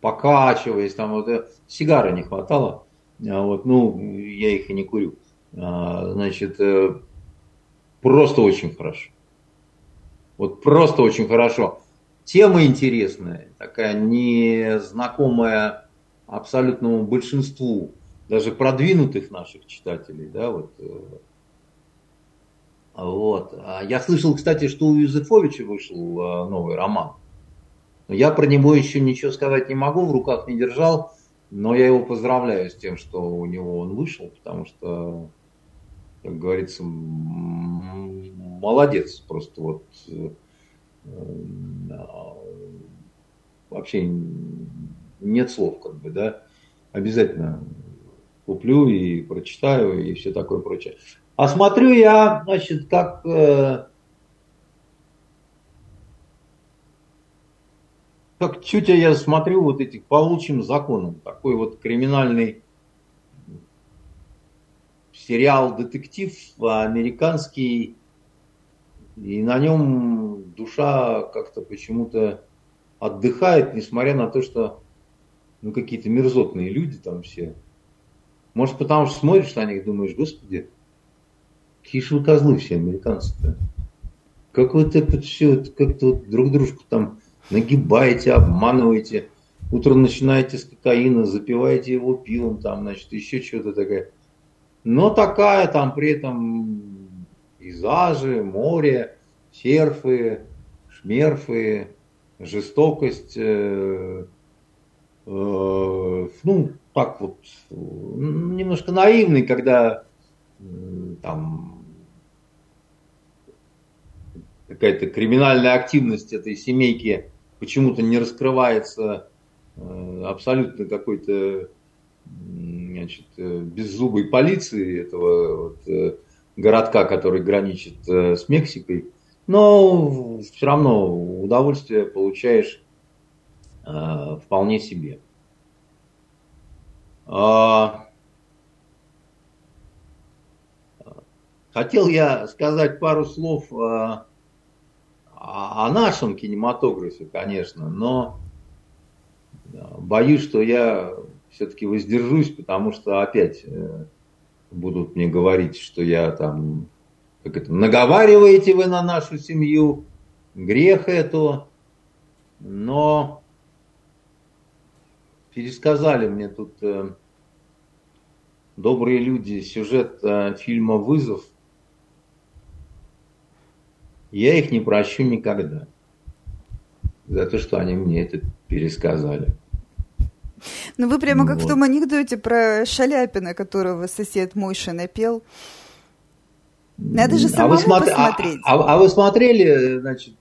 покачиваясь, там вот сигары не хватало. Вот, ну, я их и не курю. Значит, просто очень хорошо. Вот просто очень хорошо. Тема интересная, такая незнакомая абсолютному большинству, даже продвинутых наших читателей. Да, вот. Вот. Я слышал, кстати, что у Юзефовича вышел новый роман. Но я про него еще ничего сказать не могу, в руках не держал. Но я его поздравляю с тем, что у него он вышел, потому что, как говорится, молодец. Просто вот вообще нет слов, как бы, да. Обязательно куплю и прочитаю, и все такое прочее. А смотрю я, значит, как... Как тетя я смотрю вот этих по волчьим законам, такой вот криминальный сериал-детектив американский, и на нем душа как-то почему-то отдыхает, несмотря на то, что, ну, какие-то мерзотные люди там все. Может, потому что смотришь на них, думаешь: господи, какие же вы козлы все американцы-то. Как вот это все, вот, как-то вот друг дружку там нагибаете, обманываете, утром начинаете с кокаина, запиваете его пивом, там, значит, еще что-то такое. Но такая там при этом пейзажи, море, серфы, шмерфы, жестокость, э, э, ну, так вот, немножко наивный, когда э, там какая-то криминальная активность этой семейки почему-то не раскрывается э, абсолютно какой-то, значит, беззубой полиции этого вот, э, городка, который граничит э, с Мексикой. Но все равно удовольствие получаешь э, вполне себе. А... Хотел я сказать пару слов о, о нашем кинематографе, конечно, но боюсь, что я все-таки воздержусь, потому что опять э, будут мне говорить, что я там... Как это, наговариваете вы на нашу семью, грех это, но пересказали мне тут э, добрые люди сюжет э, фильма «Вызов». Я их не прощу никогда за то, что они мне это пересказали. Ну вы прямо вот, как в том анекдоте про Шаляпина, которого сосед Мойша напел. Надо же самому а вы смотри, посмотреть. А, а, а вы смотрели, значит,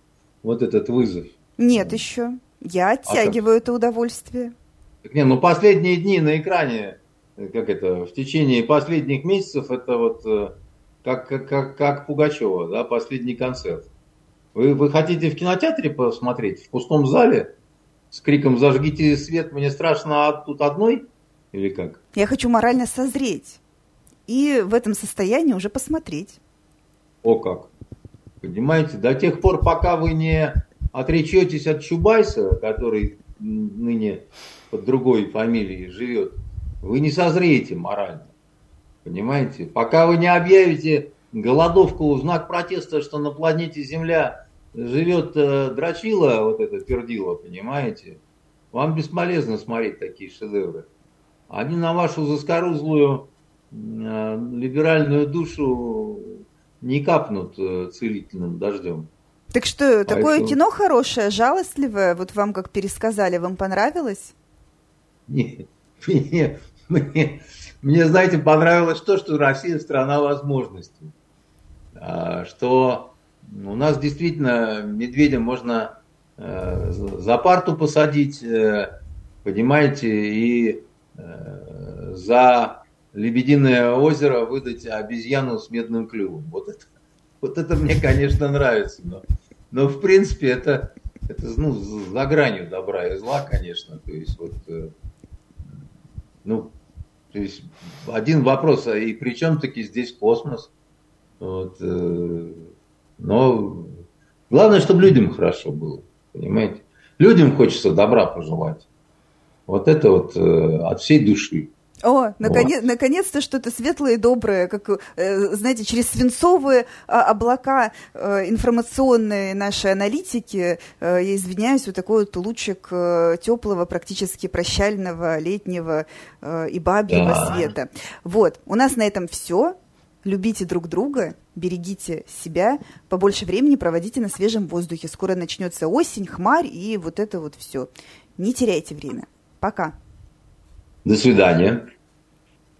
вот этот «Вызов»? Нет еще. Я оттягиваю а это удовольствие. Так не, ну последние дни на экране, как это, в течение последних месяцев, это вот как, как, как, как Пугачева, да, последний концерт. Вы, вы хотите в кинотеатре посмотреть, в пустом зале, с криком «Зажгите свет, мне страшно, а тут одной» или как? Я хочу морально созреть. И в этом состоянии уже посмотреть. О как! Понимаете, до тех пор, пока вы не отречетесь от Чубайса, который ныне под другой фамилией живет, вы не созреете морально. Понимаете? Пока вы не объявите голодовку в знак протеста, что на планете Земля живет э, дрочила, вот это пердила, понимаете? Вам бесполезно смотреть такие шедевры. Они на вашу заскорузлую либеральную душу не капнут целительным дождем. Так что, поэтому... такое кино хорошее, жалостливое, вот вам как пересказали, вам понравилось? Нет, мне, мне, мне, знаете, понравилось то, что Россия страна возможностей. Что у нас действительно медведя можно за парту посадить, понимаете, и за... Лебединое озеро выдать обезьяну с медным клювом. Вот это, вот это мне, конечно, нравится. Но, но в принципе, это, это ну, за гранью добра и зла, конечно. То есть, вот, ну, то есть, один вопрос, а и при чем-таки здесь космос? Вот, но главное, чтобы людям хорошо было. Понимаете? Людям хочется добра пожелать. Вот это вот от всей души. О, наконец, вот. Наконец-то что-то светлое и доброе, как, знаете, через свинцовые облака информационные наши аналитики, я извиняюсь, вот такой вот лучик теплого, практически прощального, летнего и бабьего да. света. Вот, у нас на этом все. Любите друг друга, берегите себя, побольше времени проводите на свежем воздухе. Скоро начнется осень, хмарь и вот это вот все. Не теряйте время. Пока. До свидания.